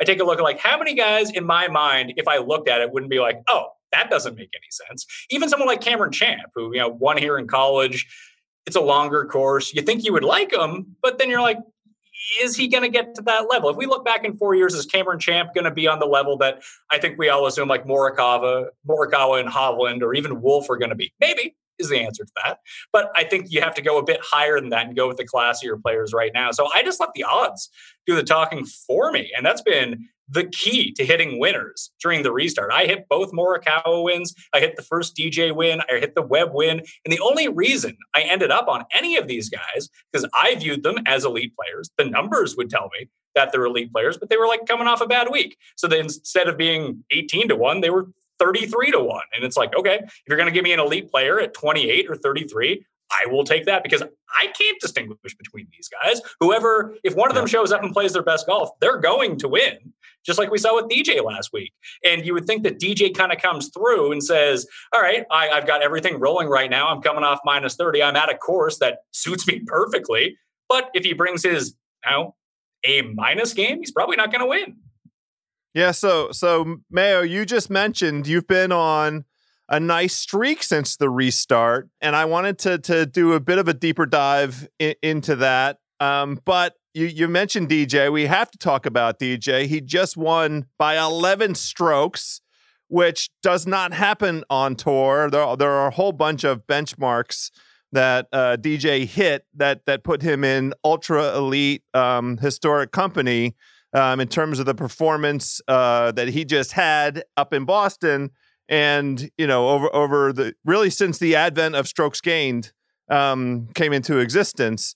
I take a look at how many guys in my mind, if I looked at it, wouldn't be oh, that doesn't make any sense. Even someone like Cameron Champ, who, won here in college, it's a longer course. You think you would like him, but then you're is he going to get to that level? If we look back in 4 years, is Cameron Champ going to be on the level that I think we all assume Morikawa and Hovland or even Wolf are going to be? Maybe is the answer to that. But I think you have to go a bit higher than that and go with the classier players right now. So I just let the odds do the talking for me. And that's been the key to hitting winners during the restart. I hit both Morikawa wins. I hit the first DJ win. I hit the Webb win. And the only reason I ended up on any of these guys, because I viewed them as elite players. The numbers would tell me that they're elite players, but they were coming off a bad week. So they, instead of being 18-1, they were 33-1. And it's okay, if you're going to give me an elite player at 28 or 33, I will take that, because I can't distinguish between these guys. Whoever, if one of them shows up and plays their best golf, they're going to win, just like we saw with DJ last week. And you would think that DJ kind of comes through and says, all right, I've got everything rolling right now. I'm coming off minus 30. I'm at a course that suits me perfectly. But if he brings his, A- game, he's probably not going to win. Yeah, so Mayo, you just mentioned you've been on a nice streak since the restart, and I wanted to do a bit of a deeper dive into that. But you mentioned DJ. We have to talk about DJ. He just won by 11 strokes, which does not happen on tour. There are a whole bunch of benchmarks that DJ hit that put him in ultra elite, historic company in terms of the performance that he just had up in Boston. And, over the really since the advent of strokes gained came into existence.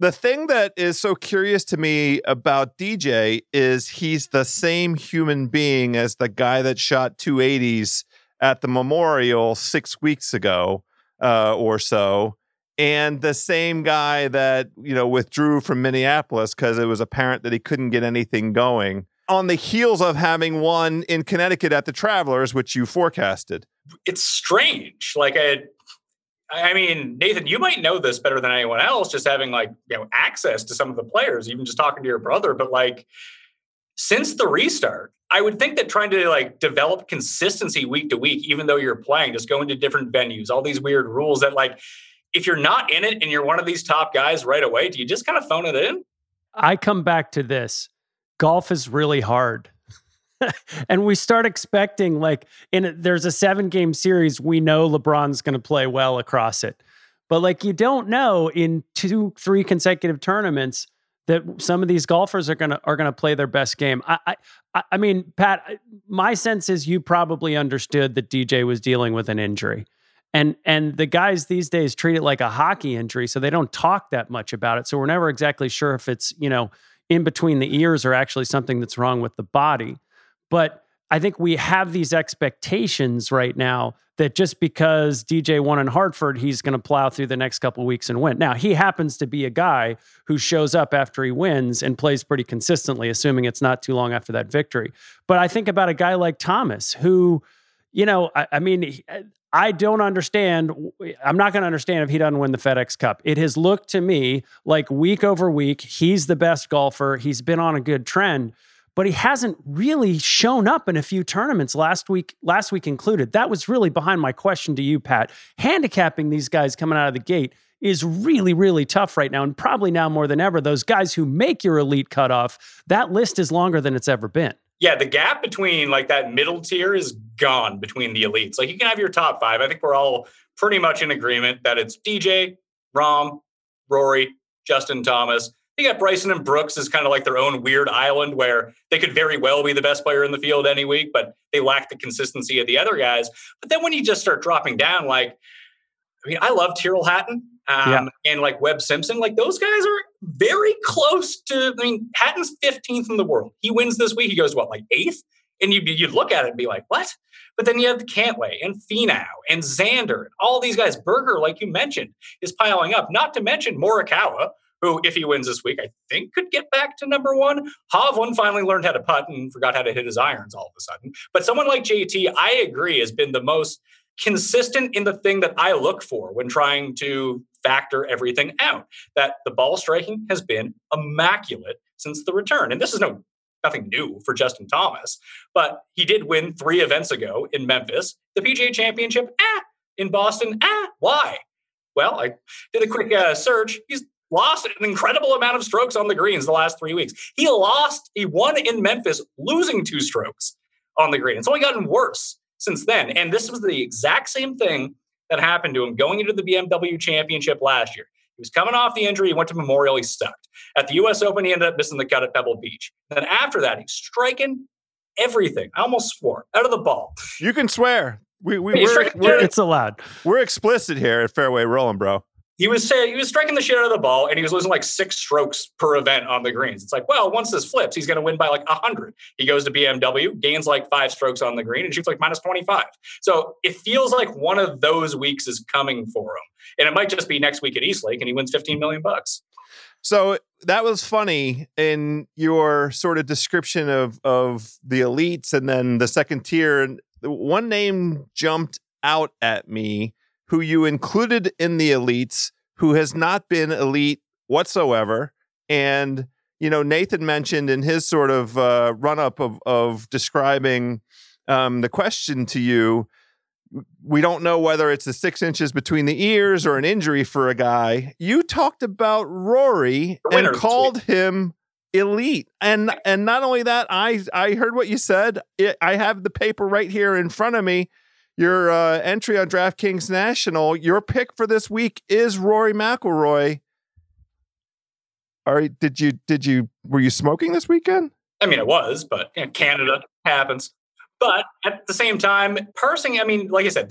The thing that is so curious to me about DJ is he's the same human being as the guy that shot 280s at the Memorial 6 weeks ago or so. And the same guy that, withdrew from Minneapolis because it was apparent that he couldn't get anything going, on the heels of having won in Connecticut at the Travelers, which you forecasted. It's strange. I mean, Nathan, you might know this better than anyone else, just having access to some of the players, even just talking to your brother. But since the restart, I would think that trying to develop consistency week to week, even though you're playing, just going to different venues, all these weird rules that if you're not in it and you're one of these top guys right away, do you just kind of phone it in? I come back to this. Golf is really hard. And we start expecting, there's a 7-game series, we know LeBron's going to play well across it. But, you don't know in 2-3 consecutive tournaments that some of these golfers are going to play their best game. I mean, Pat, my sense is you probably understood that DJ was dealing with an injury. And the guys these days treat it like a hockey injury, so they don't talk that much about it. So we're never exactly sure if it's, in between the ears are actually something that's wrong with the body. But I think we have these expectations right now that just because DJ won in Hartford, he's going to plow through the next couple of weeks and win. Now, he happens to be a guy who shows up after he wins and plays pretty consistently, assuming it's not too long after that victory. But I think about a guy like Thomas, who, I mean, I don't understand. I'm not going to understand if he doesn't win the FedEx Cup. It has looked to me like week over week, he's the best golfer. He's been on a good trend, but he hasn't really shown up in a few tournaments last week included. That was really behind my question to you, Pat. Handicapping these guys coming out of the gate is really, really tough right now, and probably now more than ever. Those guys who make your elite cutoff, that list is longer than it's ever been. Yeah, the gap between like that middle tier is gone between the elites. Like you can have your top five. I think we're all pretty much in agreement that it's DJ, Rahm, Rory, Justin Thomas. You got Bryson and Brooks as kind of like their own weird island where they could very well be the best player in the field any week, but they lack the consistency of the other guys. But then when you just start dropping down, like, I mean, I love Tyrrell Hatton and like Webb Simpson. Like those guys are very close to, I mean, Hatton's 15th in the world. He wins this week. He goes, what, like 8th? And you'd look at it and be like, what? But then you have Cantlay and Finau and Xander, all these guys. Berger, like you mentioned, is piling up. Not to mention Morikawa, who, if he wins this week, I think could get back to number one. Hovland finally learned how to putt and forgot how to hit his irons all of a sudden. But someone like JT, I agree, has been the most consistent in the thing that I look for when trying to factor everything out, that the ball striking has been immaculate since the return. And this is nothing new for Justin Thomas, but he did win 3 events ago in Memphis. The PGA Championship, in Boston, why? Well, I did a quick search. He's lost an incredible amount of strokes on the greens the last 3 weeks. He won in Memphis, losing 2 strokes on the green. It's only gotten worse since then. And this was the exact same thing that happened to him going into the BMW Championship last year. He was coming off the injury. He went to Memorial. He sucked. At the U.S. Open, he ended up missing the cut at Pebble Beach. And then after that, he's striking everything. I almost swore out of the ball. You can swear. We're it's allowed. We're explicit here at Fairway Rolling, bro. He was striking the shit out of the ball, and he was losing like 6 strokes per event on the greens. It's like, well, once this flips, he's going to win by like 100. He goes to BMW, gains like 5 strokes on the green, and shoots like -25. So it feels like one of those weeks is coming for him. And it might just be next week at Eastlake, and he wins $15 million. So that was funny in your sort of description of the elites and then the second tier. And one name jumped out at me, who you included in the elites, who has not been elite whatsoever. And, you know, Nathan mentioned in his sort of run-up of describing the question to you, we don't know whether it's the 6 inches between the ears or an injury for a guy. You talked about Rory and called him elite. And not only that, I heard what you said. I have the paper right here in front of me. Your entry on DraftKings National, your pick for this week is Rory McIlroy. All right, were you smoking this weekend? I mean, I was, but you know, Canada happens. But at the same time, parsing, I mean, like I said,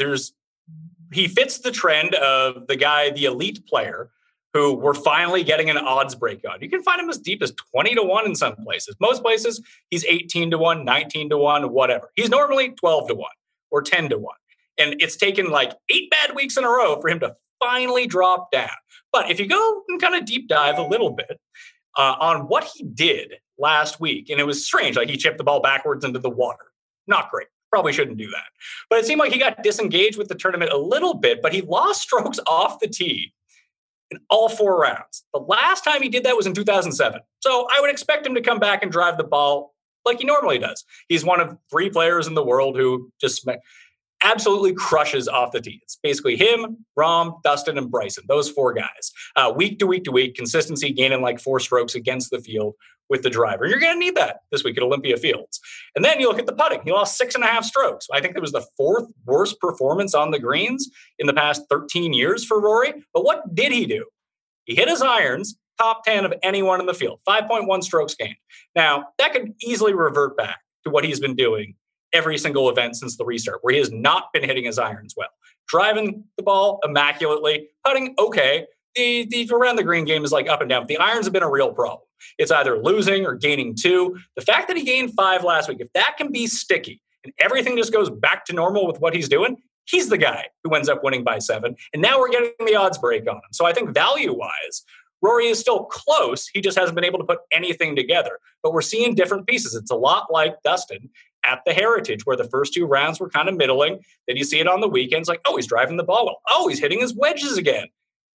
he fits the trend of the guy, the elite player, who we're finally getting an odds break on. You can find him as deep as 20-1 in some places. Most places, he's 18-1, 19-1, whatever. He's normally 12-1. Or 10-1. And it's taken like 8 bad weeks in a row for him to finally drop down. But if you go and kind of deep dive a little bit on what he did last week, and it was strange, like he chipped the ball backwards into the water. Not great. Probably shouldn't do that. But it seemed like he got disengaged with the tournament a little bit, but he lost strokes off the tee in all 4 rounds. The last time he did that was in 2007. So I would expect him to come back and drive the ball like he normally does. He's one of 3 players in the world who just absolutely crushes off the tee. It's basically him, Rahm, Dustin, and Bryson, those 4 guys. Week to week to week, consistency gaining like 4 strokes against the field with the driver. You're going to need that this week at Olympia Fields. And then you look at the putting. He lost 6.5 strokes. I think it was the 4th worst performance on the greens in the past 13 years for Rory. But what did he do? He hit his irons, top 10 of anyone in the field, 5.1 strokes gained. Now, that could easily revert back to what he's been doing every single event since the restart, where he has not been hitting his irons well. Driving the ball immaculately, putting okay. The around the green game is like up and down. The irons have been a real problem. It's either losing or gaining 2. The fact that he gained 5 last week, if that can be sticky and everything just goes back to normal with what he's doing, he's the guy who ends up winning by 7. And now we're getting the odds break on him. So I think value-wise, Rory is still close. He just hasn't been able to put anything together. But we're seeing different pieces. It's a lot like Dustin at the Heritage, where the first two rounds were kind of middling. Then you see it on the weekends, like, oh, he's driving the ball well. Oh, he's hitting his wedges again.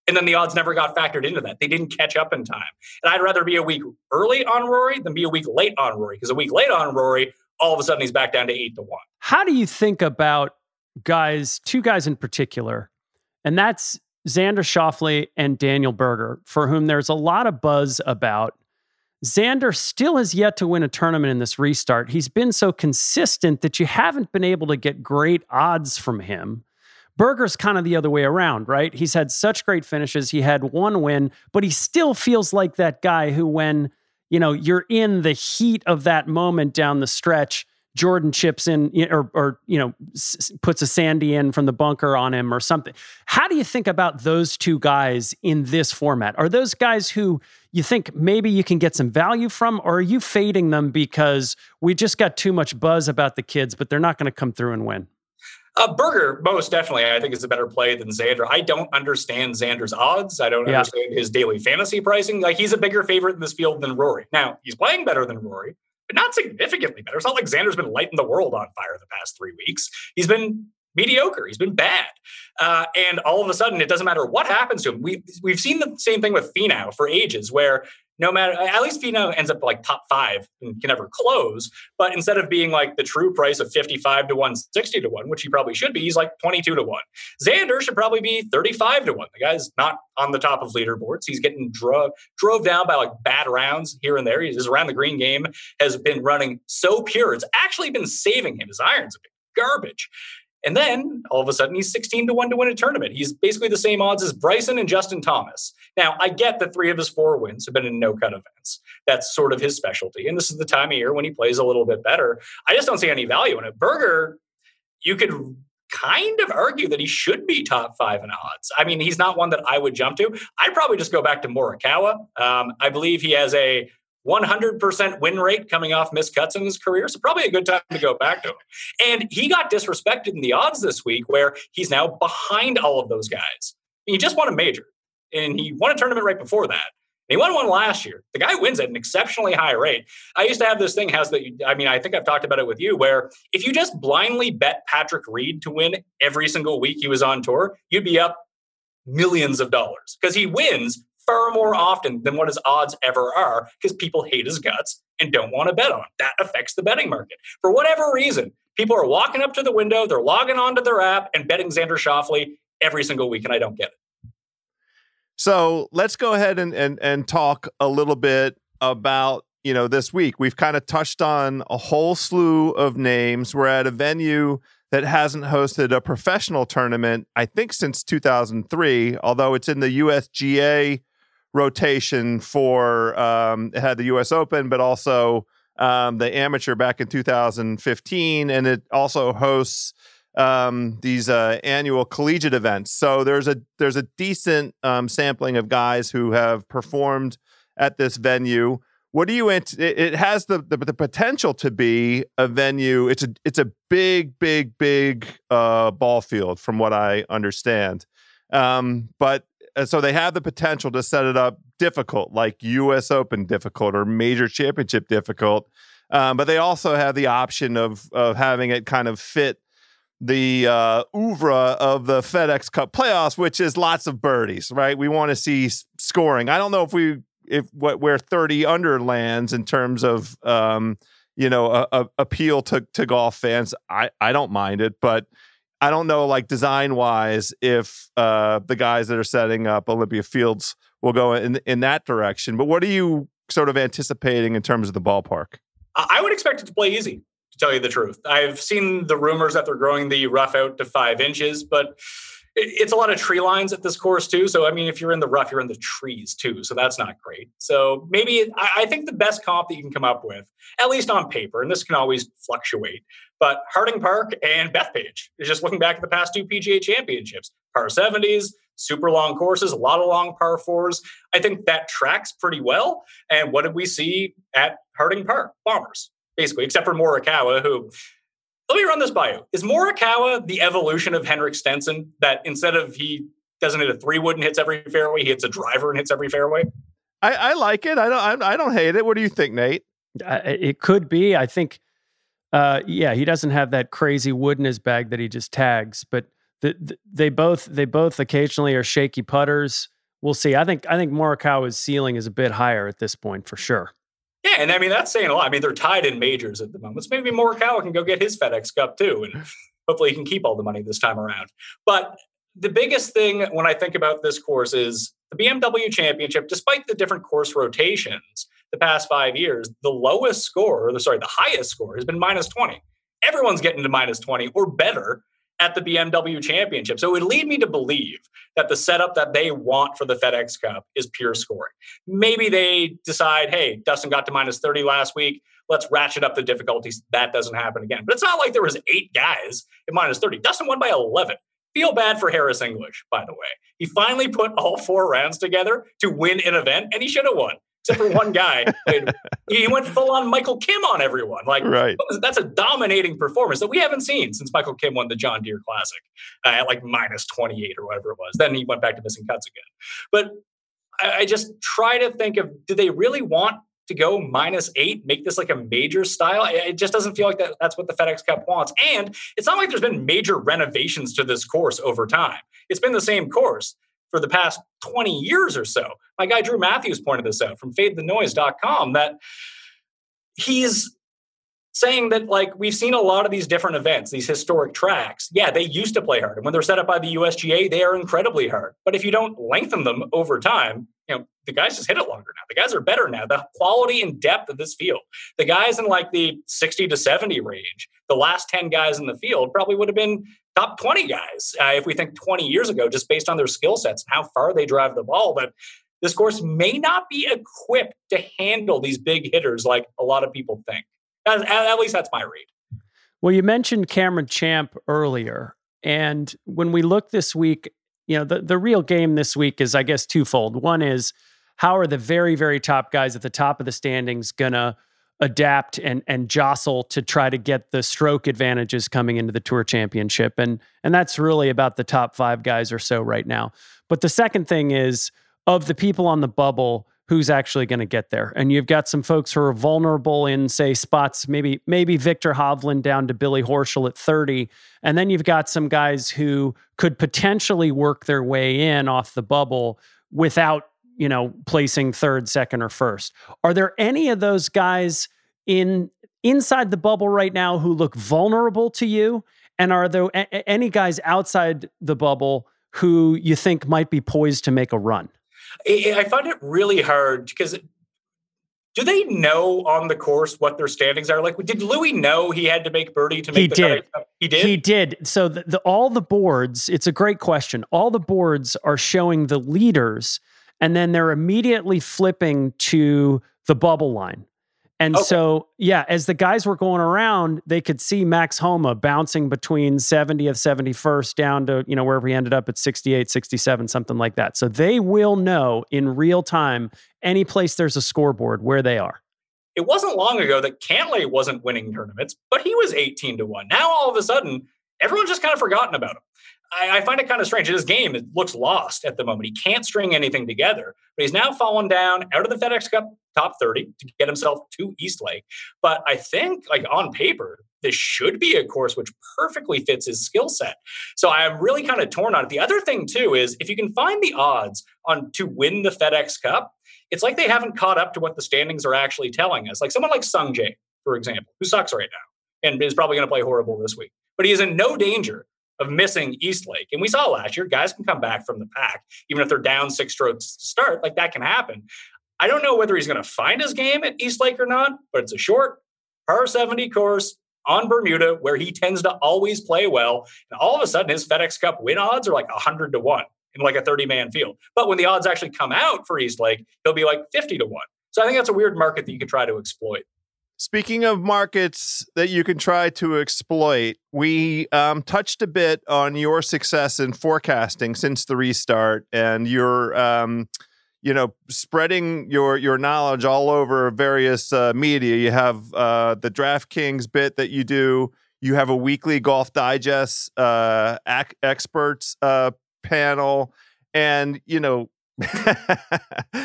And then the odds never got factored into that. They didn't catch up in time. And I'd rather be a week early on Rory than be a week late on Rory, because a week late on Rory, all of a sudden he's back down to 8-1. How do you think about two guys in particular, and that's Xander Schauffele and Daniel Berger, for whom there's a lot of buzz about? Xander still has yet to win a tournament in this restart. He's been so consistent that you haven't been able to get great odds from him. Berger's kind of the other way around, right? He's had such great finishes. He had one win, but he still feels like that guy who, when you're in the heat of that moment down the stretch, Jordan chips in or puts a sandy in from the bunker on him or something. How do you think about those two guys in this format? Are those guys who you think maybe you can get some value from, or are you fading them because we just got too much buzz about the kids, but they're not going to come through and win? Berger, most definitely, I think is a better play than Xander. I don't understand Xander's odds. I don't understand his daily fantasy pricing. Like, he's a bigger favorite in this field than Rory. Now, he's playing better than Rory, but not significantly better. It's not like Xander's been lighting the world on fire the past 3 weeks. He's been mediocre. He's been bad. And all of a sudden, it doesn't matter what happens to him. We've seen the same thing with Finau for ages, where no matter, at least Finau ends up like top five and can never close. But instead of being like the true price of 55-1, 60-1, which he probably should be, he's like 22-1. Xander should probably be 35-1. The guy's not on the top of leaderboards. He's getting drove down by like bad rounds here and there. His around the green game has been running so pure. It's actually been saving him. His irons have been garbage. And then all of a sudden, he's 16-1 to win a tournament. He's basically the same odds as Bryson and Justin Thomas. Now, I get that 3 of his 4 wins have been in no-cut events. That's sort of his specialty. And this is the time of year when he plays a little bit better. I just don't see any value in it. Berger, you could kind of argue that he should be top 5 in odds. I mean, he's not one that I would jump to. I'd probably just go back to Morikawa. I believe he has a 100% win rate coming off missed cuts in his career. So probably a good time to go back to him. And he got disrespected in the odds this week, where he's now behind all of those guys. And he just won a major, and he won a tournament right before that. And he won one last year. The guy wins at an exceptionally high rate. I used to have this thing, I think I've talked about it with you, where if you just blindly bet Patrick Reed to win every single week he was on tour, you'd be up millions of dollars, because he wins far more often than what his odds ever are, because people hate his guts and don't want to bet on him. That affects the betting market. For whatever reason, people are walking up to the window, they're logging onto their app and betting Xander Schauffele every single week, and I don't get it. So let's go ahead and talk a little bit about this week. We've kind of touched on a whole slew of names. We're at a venue that hasn't hosted a professional tournament, I think, since 2003, although it's in the USGA rotation for it had the U.S. Open, but also the amateur back in 2015, and it also hosts these annual collegiate events. So there's a decent sampling of guys who have performed at this venue. What do you? It has the potential to be a venue. It's a big ball field, from what I understand, but. So they have the potential to set it up difficult, like U.S. Open difficult or major championship difficult. But they also have the option of having it kind of fit the oeuvre of the FedEx Cup playoffs, which is lots of birdies, right? We want to see scoring. I don't know where 30 under lands in terms of appeal to golf fans. I don't mind it, but I don't know, like, design-wise, if the guys that are setting up Olympia Fields will go in that direction. But what are you sort of anticipating in terms of the ballpark? I would expect it to play easy, to tell you the truth. I've seen the rumors that they're growing the rough out to 5 inches, but it's a lot of tree lines at this course, too. So, I mean, if you're in the rough, you're in the trees, too. So that's not great. So maybe I think the best comp that you can come up with, at least on paper, and this can always fluctuate, but Harding Park and Bethpage is just looking back at the past 2 PGA Championships, par 70s, super long courses, a lot of long par 4s. I think that tracks pretty well. And what did we see at Harding Park? Bombers, basically, except for Morikawa, who... Let me run this by you. Is Morikawa the evolution of Henrik Stenson, that instead of he doesn't hit a 3-wood and hits every fairway, he hits a driver and hits every fairway? I like it. I don't hate it. What do you think, Nate? It could be. I think Yeah, he doesn't have that crazy wood in his bag that he just tags, but they both occasionally are shaky putters. We'll see. I think Morikawa's ceiling is a bit higher at this point for sure. Yeah, and I mean that's saying a lot. I mean they're tied in majors at the moment. So maybe Morikawa can go get his FedEx Cup too, and hopefully he can keep all the money this time around. But the biggest thing when I think about this course is the BMW Championship. Despite the different course rotations the past 5 years, the highest score has been -20. Everyone's getting to -20 or better at the BMW Championship. So it would lead me to believe that the setup that they want for the FedEx Cup is pure scoring. Maybe they decide, hey, Dustin got to -30 last week. Let's ratchet up the difficulties. That doesn't happen again. But it's not like there was 8 guys at -30. Dustin won by 11. Feel bad for Harris English, by the way. He finally put all 4 rounds together to win an event, and he should have won. Except for one guy. He went full on Michael Kim on everyone. Like, right. That's a dominating performance that we haven't seen since Michael Kim won the John Deere Classic at like -28 or whatever it was. Then he went back to missing cuts again. But I just try to think of, do they really want to go -8, make this like a major style? It just doesn't feel like that's what the FedEx Cup wants. And it's not like there's been major renovations to this course over time. It's been the same course for the past 20 years or so. My guy Drew Matthews pointed this out from fadethenoise.com, that he's saying that, like, we've seen a lot of these different events, these historic tracks. Yeah, they used to play hard. And when they're set up by the USGA, they are incredibly hard. But if you don't lengthen them over time, the guys just hit it longer now. The guys are better now. The quality and depth of this field, the guys in like the 60 to 70 range, the last 10 guys in the field probably would have been top 20 guys if we think 20 years ago, just based on their skill sets and how far they drive the ball. But this course may not be equipped to handle these big hitters like a lot of people think. At least that's my read. Well, you mentioned Cameron Champ earlier. And when we look this week, the real game this week is, I guess, twofold. One is, how are the very, very top guys at the top of the standings going to adapt and jostle to try to get the stroke advantages coming into the Tour Championship? And that's really about the top 5 guys or so right now. But the second thing is, of the people on the bubble, who's actually going to get there? And you've got some folks who are vulnerable in, say, spots, maybe Victor Hovland down to Billy Horschel at 30. And then you've got some guys who could potentially work their way in off the bubble without, placing third, second, or first. Are there any of those guys inside the bubble right now who look vulnerable to you? And are there any guys outside the bubble who you think might be poised to make a run? I find it really hard because do they know on the course what their standings are? Like, did Louis know he had to make birdie to make the FedEx Cup? He did? He did. So all the boards, it's a great question. All the boards are showing the leaders, and then they're immediately flipping to the bubble line. And okay. So, yeah, as the guys were going around, they could see Max Homa bouncing between 70th, 71st, down to, wherever he ended up at 68, 67, something like that. So they will know in real time, any place there's a scoreboard, where they are. It wasn't long ago that Cantlay wasn't winning tournaments, but he was 18-1. Now, all of a sudden, everyone's just kind of forgotten about him. I find it kind of strange. His game, it looks lost at the moment. He can't string anything together, but he's now fallen down out of the FedEx Cup top 30 to get himself to Eastlake. But I think, like, on paper, this should be a course which perfectly fits his skill set. So I'm really kind of torn on it. The other thing, too, is if you can find the odds on to win the FedEx Cup, it's like they haven't caught up to what the standings are actually telling us. Like someone like Sung Jae, for example, who sucks right now and is probably going to play horrible this week, but he is in no danger of missing Eastlake. And we saw last year, guys can come back from the pack, even if they're down 6 strokes to start, like that can happen. I don't know whether he's going to find his game at Eastlake or not, but it's a short par 70 course on Bermuda where he tends to always play well. And all of a sudden his FedEx Cup win odds are like 100-1 in like a 30-man field. But when the odds actually come out for Eastlake, he'll be like 50-1. So I think that's a weird market that you could try to exploit. Speaking of markets that you can try to exploit, we touched a bit on your success in forecasting since the restart, and you're, spreading your knowledge all over various media. You have the DraftKings bit that you do. You have a weekly Golf Digest experts panel, and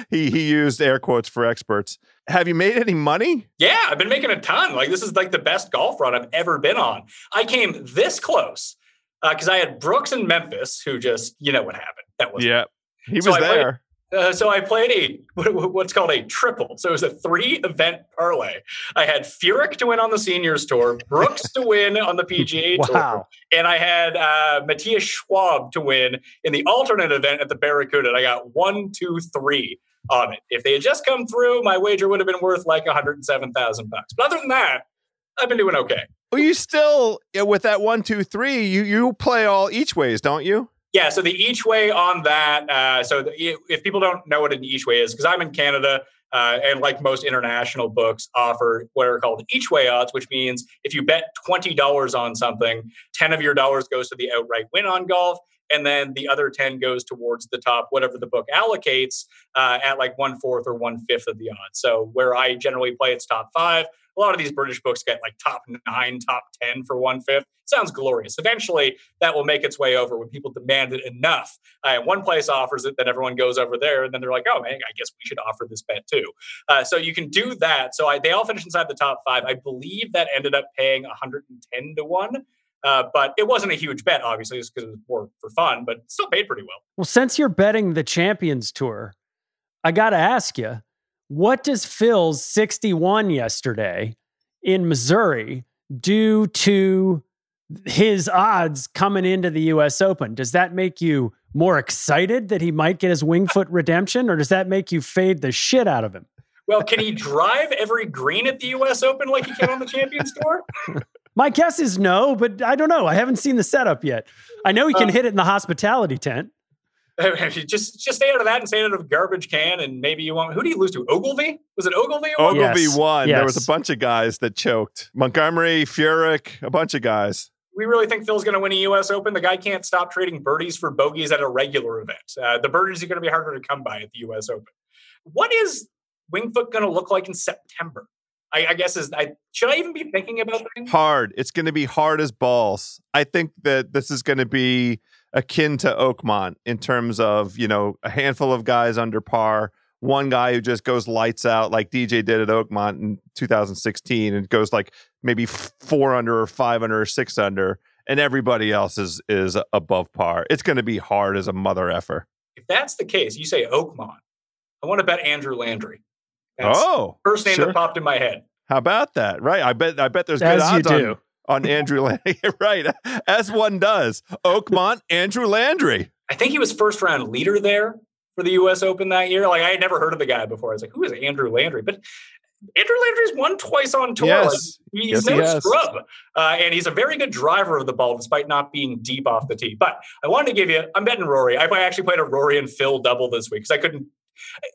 He used air quotes for experts. Have you made any money? Yeah, I've been making a ton. Like, this is like the best golf run I've ever been on. I came this close because I had Brooks in Memphis, who just, you know what happened. That was there. So I played what's called a triple. So it was a 3-event parlay. I had Furyk to win on the Seniors Tour, Brooks to win on the PGA Tour, and I had Matthias Schwab to win in the alternate event at the Barracuda. And I got 1, 2, 3 on it. If they had just come through, my wager would have been worth like $107,000. But other than that, I've been doing okay. Well, you still, with that 1, 2, 3, you play all each ways, don't you? Yeah, so the each way on that, if people don't know what an each way is, because I'm in Canada, and like most international books, offer what are called each way odds, which means if you bet $20 on something, 10 of your dollars goes to the outright win on golf, and then the other 10 goes towards the top, whatever the book allocates, at like 1/4 or 1/5 of the odds. So where I generally play, it's top 5. A lot of these British books get like top 9, top 10 for 1/5. Sounds glorious. Eventually, that will make its way over when people demand it enough. One place offers it, then everyone goes over there, and then they're like, oh, man, I guess we should offer this bet too. So you can do that. So they all finished inside the top 5. I believe that ended up paying 110 to 1. But it wasn't a huge bet, obviously, just because it was more for fun, but still paid pretty well. Well, since you're betting the Champions Tour, I got to ask you, what does Phil's 61 yesterday in Missouri do to his odds coming into the U.S. Open? Does that make you more excited that he might get his Winged Foot redemption, or does that make you fade the shit out of him? Well, can he drive every green at the U.S. Open like he can on the Champions Tour? My guess is no, but I don't know. I haven't seen the setup yet. I know he can hit it in the hospitality tent. Just stay out of that and stay out of a garbage can, and maybe you won't. Who do you lose to? Ogilvy? Was it Ogilvy? Ogilvy won. Yes. There was a bunch of guys that choked. Montgomery, Furyk, a bunch of guys. We really think Phil's going to win a U.S. Open. The guy can't stop trading birdies for bogeys at a regular event. The birdies are going to be harder to come by at the U.S. Open. What is Winged Foot going to look like in September? I guess should I even be thinking about that? Hard. It's going to be hard as balls. I think that this is going to be akin to Oakmont in terms of, you know, a handful of guys under par, one guy who just goes lights out like DJ did at Oakmont in 2016 and goes like maybe 4 under or 5 under or 6 under, and everybody else is above par. It's going to be hard as a mother effer. If that's the case, you say Oakmont. I want to bet Andrew Landry. That's first name that popped in my head. How about that? Right. I bet there's good odds on Andrew Landry. Right. As one does. Oakmont, Andrew Landry. I think he was first round leader there for the U.S. Open that year. Like, I had never heard of the guy before. I was like, who is Andrew Landry? But Andrew Landry's won twice on tour. Yes. Like, he's no scrub. And he's a very good driver of the ball, despite not being deep off the tee. But I wanted to give you, I'm betting Rory. I actually played a Rory and Phil double this week because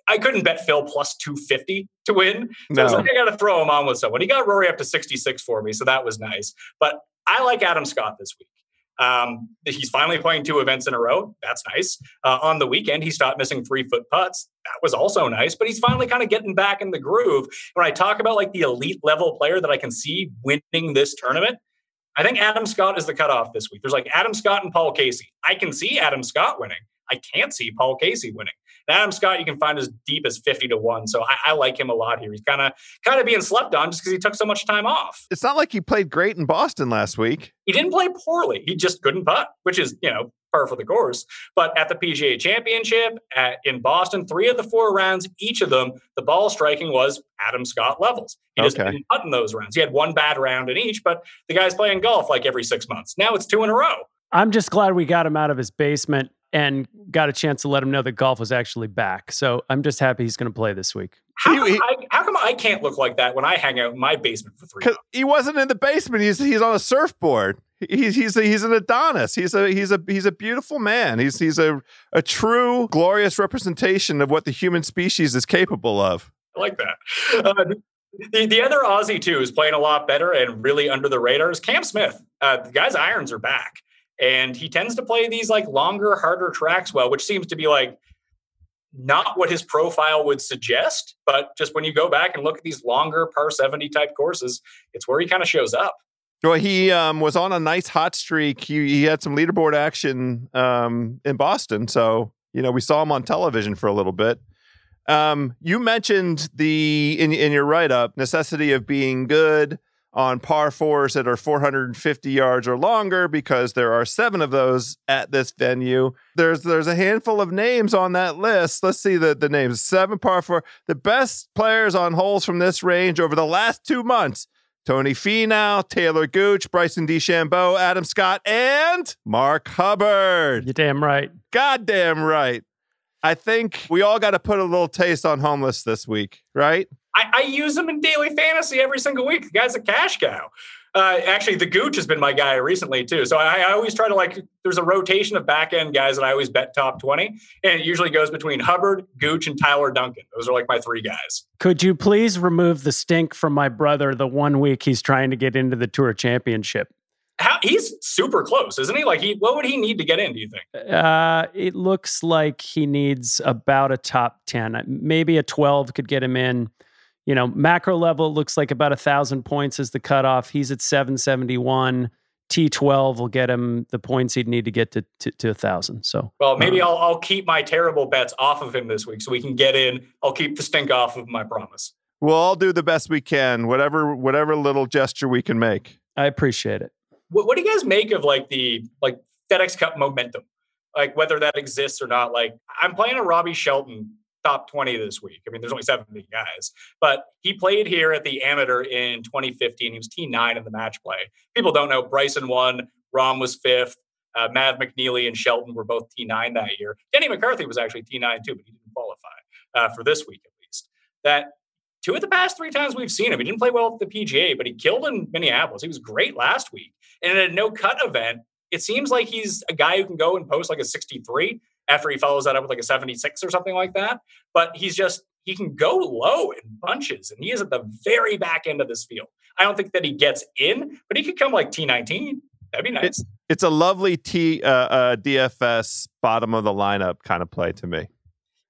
I couldn't bet Phil plus 250 to win. So I was like, I got to throw him on with someone. He got Rory up to 66 for me, so that was nice. But I like Adam Scott this week. He's finally playing 2 events in a row. That's nice. On the weekend, he stopped missing 3-foot putts. That was also nice, but he's finally kind of getting back in the groove. When I talk about like the elite level player that I can see winning this tournament, I think Adam Scott is the cutoff this week. There's like Adam Scott and Paul Casey. I can see Adam Scott winning. I can't see Paul Casey winning. And Adam Scott, you can find as deep as 50 to 1. So I like him a lot here. He's kind of being slept on just because he took so much time off. It's not like he played great in Boston last week. He didn't play poorly. He just couldn't putt, which is, you know, par for the course. But at the PGA Championship in Boston, 3 of the 4 rounds, each of them, the ball striking was Adam Scott levels. He just didn't putt in those rounds. He had one bad round in each, but the guy's playing golf like every 6 months. Now it's 2 in a row. I'm just glad we got him out of his basement and got a chance to let him know that golf was actually back. So I'm just happy he's going to play this week. How come I can't look like that when I hang out in my basement for 3 months? He wasn't in the basement. He's on a surfboard. He's an Adonis. He's a beautiful man. He's a true glorious representation of what the human species is capable of. I like that. The other Aussie too is playing a lot better and really under the radar is Cam Smith. The guy's irons are back. And he tends to play these like longer, harder tracks well, which seems to be like not what his profile would suggest. But just when you go back and look at these longer par 70 type courses, it's where he kind of shows up. Well, he was on a nice hot streak. He had some leaderboard action in Boston. So you know, we saw him on television for a little bit. You mentioned in your write-up, necessity of being good on par fours that are 450 yards or longer, because there are 7 of those at this venue. There's a handful of names on that list. Let's see the names. 7 par four. The best players on holes from this range over the last 2 months: Tony Finau, Taylor Gooch, Bryson DeChambeau, Adam Scott, and Mark Hubbard. You're damn right. Goddamn right. I think we all got to put a little taste on homeless this week, right? I use him in daily fantasy every single week. The guy's a cash cow. Actually, the Gooch has been my guy recently, too. So I always try to, like, there's a rotation of back-end guys that I always bet top 20. And it usually goes between Hubbard, Gooch, and Tyler Duncan. Those are, like, my 3 guys. Could you please remove the stink from my brother the 1 week he's trying to get into the Tour Championship? He's super close, isn't he? Like, what would he need to get in, do you think? It looks like he needs about a top 10. Maybe a 12 could get him in. You know, macro level looks like about 1,000 points is the cutoff. He's at 771. T12 will get him the points he'd need to get to 1,000. So, well, maybe I'll keep my terrible bets off of him this week so we can get in. I'll keep the stink off of my promise. We'll all do the best we can, whatever little gesture we can make. I appreciate it. What do you guys make of like FedEx Cup momentum? Like, whether that exists or not. Like, I'm playing a Robbie Shelton top 20 this week. I mean, there's only 70 guys, but he played here at the Amateur in 2015. He was T9 in the match play. People don't know, Bryson won, Rahm was 5th, Mav McNeely and Shelton were both T9 that year. Denny McCarthy was actually T9 too, but he didn't qualify for this week at least. That 2 of the past 3 times we've seen him, he didn't play well at the PGA, but he killed in Minneapolis. He was great last week. And at a no-cut event, it seems like he's a guy who can go and post like a 63 after he follows that up with like a 76 or something like that. But he can go low in bunches, and he is at the very back end of this field. I don't think that he gets in, but he could come like T19. That'd be nice. It's a lovely DFS bottom of the lineup kind of play to me.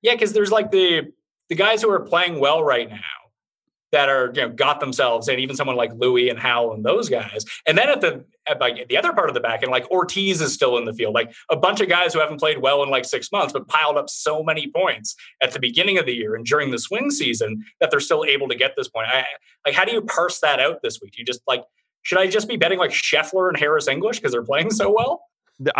Yeah, because there's like the guys who are playing well right now that are, you know, got themselves, and even someone like Louis and Howell and those guys. And then at the other part of the back end, like Ortiz is still in the field, like a bunch of guys who haven't played well in like 6 months, but piled up so many points at the beginning of the year and during the swing season that they're still able to get this point. Like, how do you parse that out this week? Do you just like, should I just be betting like Scheffler and Harris English because they're playing so well?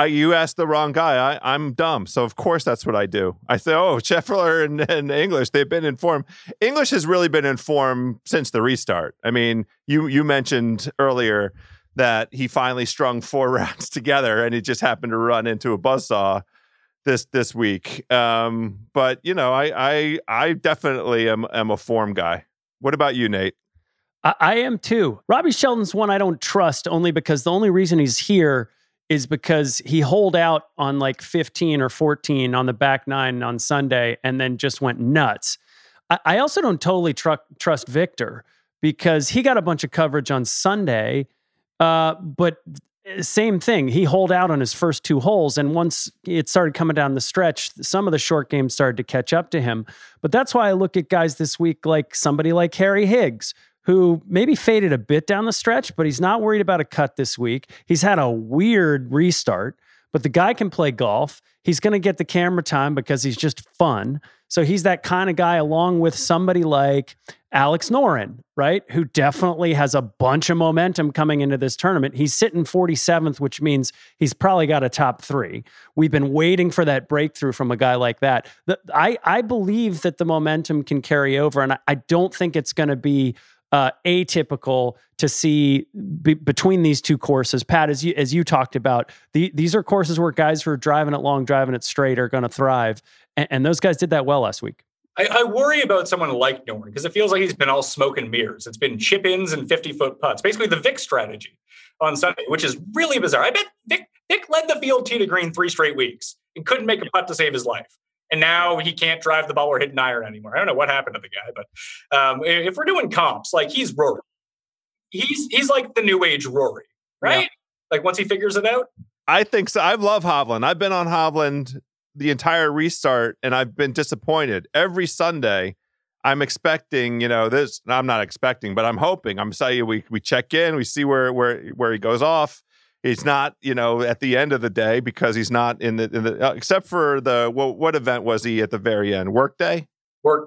You asked the wrong guy. I'm dumb. So, of course, that's what I do. I say, oh, Scheffler and English, they've been in form. English has really been in form since the restart. I mean, you mentioned earlier that he finally strung 4 rounds together, and he just happened to run into a buzzsaw this week. But, you know, I definitely am a form guy. What about you, Nate? I am, too. Robbie Shelton's one I don't trust, only because the only reason he's here is because he holed out on like 15 or 14 on the back 9 on Sunday and then just went nuts. I also don't totally trust Victor because he got a bunch of coverage on Sunday, but same thing. He holed out on his first 2 holes, and once it started coming down the stretch, some of the short games started to catch up to him. But that's why I look at guys this week like somebody like Harry Higgs, who maybe faded a bit down the stretch, but he's not worried about a cut this week. He's had a weird restart, but the guy can play golf. He's going to get the camera time because he's just fun. So he's that kind of guy, along with somebody like Alex Noren, right? Who definitely has a bunch of momentum coming into this tournament. He's sitting 47th, which means he's probably got a top 3. We've been waiting for that breakthrough from a guy like that. I believe that the momentum can carry over, and I don't think it's going to be atypical to see between these 2 courses. Pat, as you talked about, these are courses where guys who are driving it long, driving it straight are going to thrive. And those guys did that well last week. I worry about someone like Noren because it feels like he's been all smoke and mirrors. It's been chip-ins and 50-foot putts, basically the Vic strategy on Sunday, which is really bizarre. I bet Vic led the field tee to green 3 straight weeks and couldn't make a putt to save his life. And now he can't drive the ball or hit an iron anymore. I don't know what happened to the guy, but if we're doing comps, like he's Rory. He's like the new age Rory, right? Yeah. Like once he figures it out? I think so. I love Hovland. I've been on Hovland the entire restart, and I've been disappointed. Every Sunday, I'm expecting, you know, this. I'm not expecting, but I'm hoping. I'm saying we check in, we see where he goes off. He's not, you know, at the end of the day, because he's not in the except for the what event was he at the very end? Workday,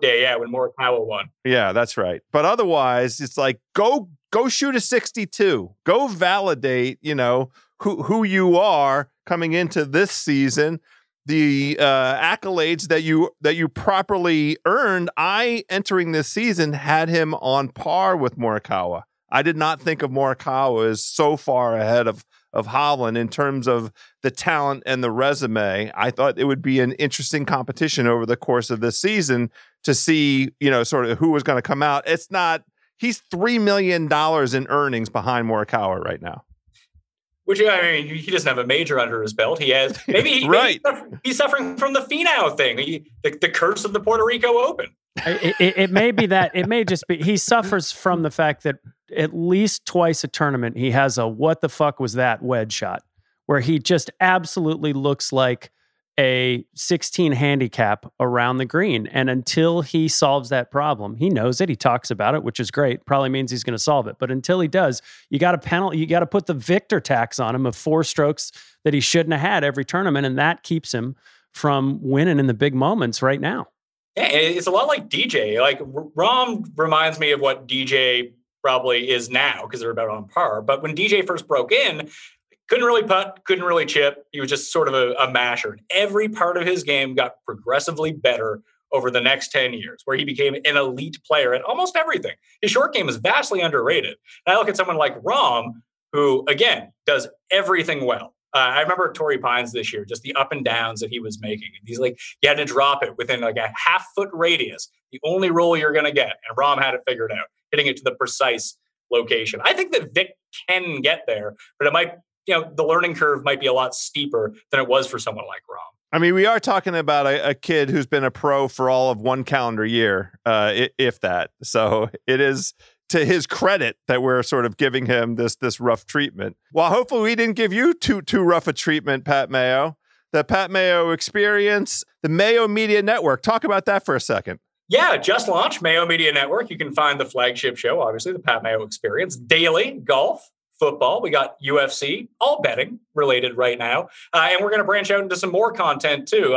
yeah, when Morikawa won. Yeah, that's right. But otherwise, it's like go shoot a 62. Go validate, you know, who you are coming into this season. The accolades that you properly earned. I entering this season had him on par with Morikawa. I did not think of Morikawa as so far ahead of Hovland in terms of the talent and the resume. I thought it would be an interesting competition over the course of this season to see, you know, sort of who was going to come out. It's not, he's $3 million in earnings behind Morikawa right now. Which, I mean, he doesn't have a major under his belt. He has, maybe, right. He's suffering from the Finau thing, the curse of the Puerto Rico Open. It may be that, it may just be, he suffers from the fact that at least twice a tournament, he has a what the fuck was that wedge shot where he just absolutely looks like a 16 handicap around the green. And until he solves that problem, he knows it. He talks about it, which is great. Probably means he's going to solve it. But until he does, you got a penalty. You got to put the victor tax on him of 4 strokes that he shouldn't have had every tournament. And that keeps him from winning in the big moments right now. Yeah, it's a lot like DJ. Like Rahm reminds me of what DJ probably is now because they're about on par. But when DJ first broke in, couldn't really putt, couldn't really chip. He was just sort of a masher. And every part of his game got progressively better over the next 10 years, where he became an elite player at almost everything. His short game is vastly underrated. And I look at someone like Rahm, who, again, does everything well. I remember Torrey Pines this year, just the up and downs that he was making. And he's like, you had to drop it within like a half-foot radius, the only roll you're going to get. And Rahm had it figured out, hitting it to the precise location. I think that Vic can get there, but it might, you know, the learning curve might be a lot steeper than it was for someone like Rahm. I mean, we are talking about a kid who's been a pro for all of one calendar year, if that. So it is to his credit that we're sort of giving him this rough treatment. Well, hopefully we didn't give you too rough a treatment, Pat Mayo. The Pat Mayo Experience, the Mayo Media Network. Talk about that for a second. Yeah, just launched Mayo Media Network. You can find the flagship show, obviously, the Pat Mayo Experience, daily, golf, football. We got UFC, all betting related right now. And we're going to branch out into some more content, too.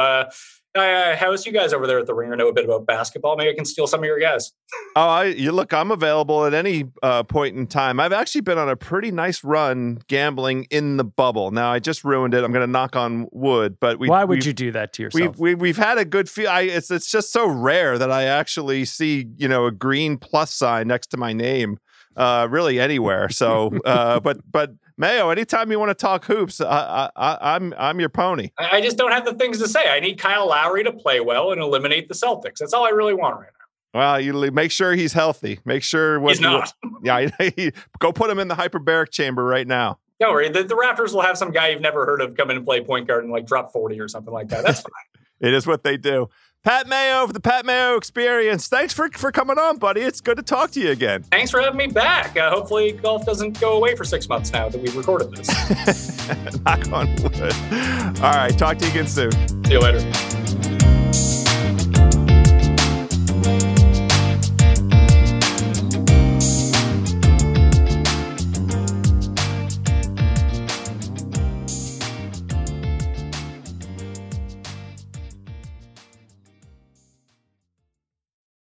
How's you guys over there at the Ringer know a bit about basketball? Maybe I can steal some of your guys. Oh, look, I'm available at any point in time. I've actually been on a pretty nice run gambling in the bubble. Now, I just ruined it. I'm going to knock on wood. But why would you do that to yourself? We've had a good feel. It's just so rare that I actually see, you know, a green plus sign next to my name really anywhere. So, but. Mayo, anytime you want to talk hoops, I'm your pony. I just don't have the things to say. I need Kyle Lowry to play well and eliminate the Celtics. That's all I really want right now. Well, you make sure he's healthy. Make sure he's not. Yeah, go put him in the hyperbaric chamber right now. Don't worry. The Raptors will have some guy you've never heard of come in and play point guard and like drop 40 or something like that. That's fine. It is what they do. Pat Mayo for the Pat Mayo Experience. Thanks for coming on, buddy. It's good to talk to you again. Thanks for having me back. Hopefully golf doesn't go away for 6 months now that we've recorded this. Knock on wood. All right. Talk to you again soon. See you later.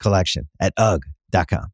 Collection at UGG.com.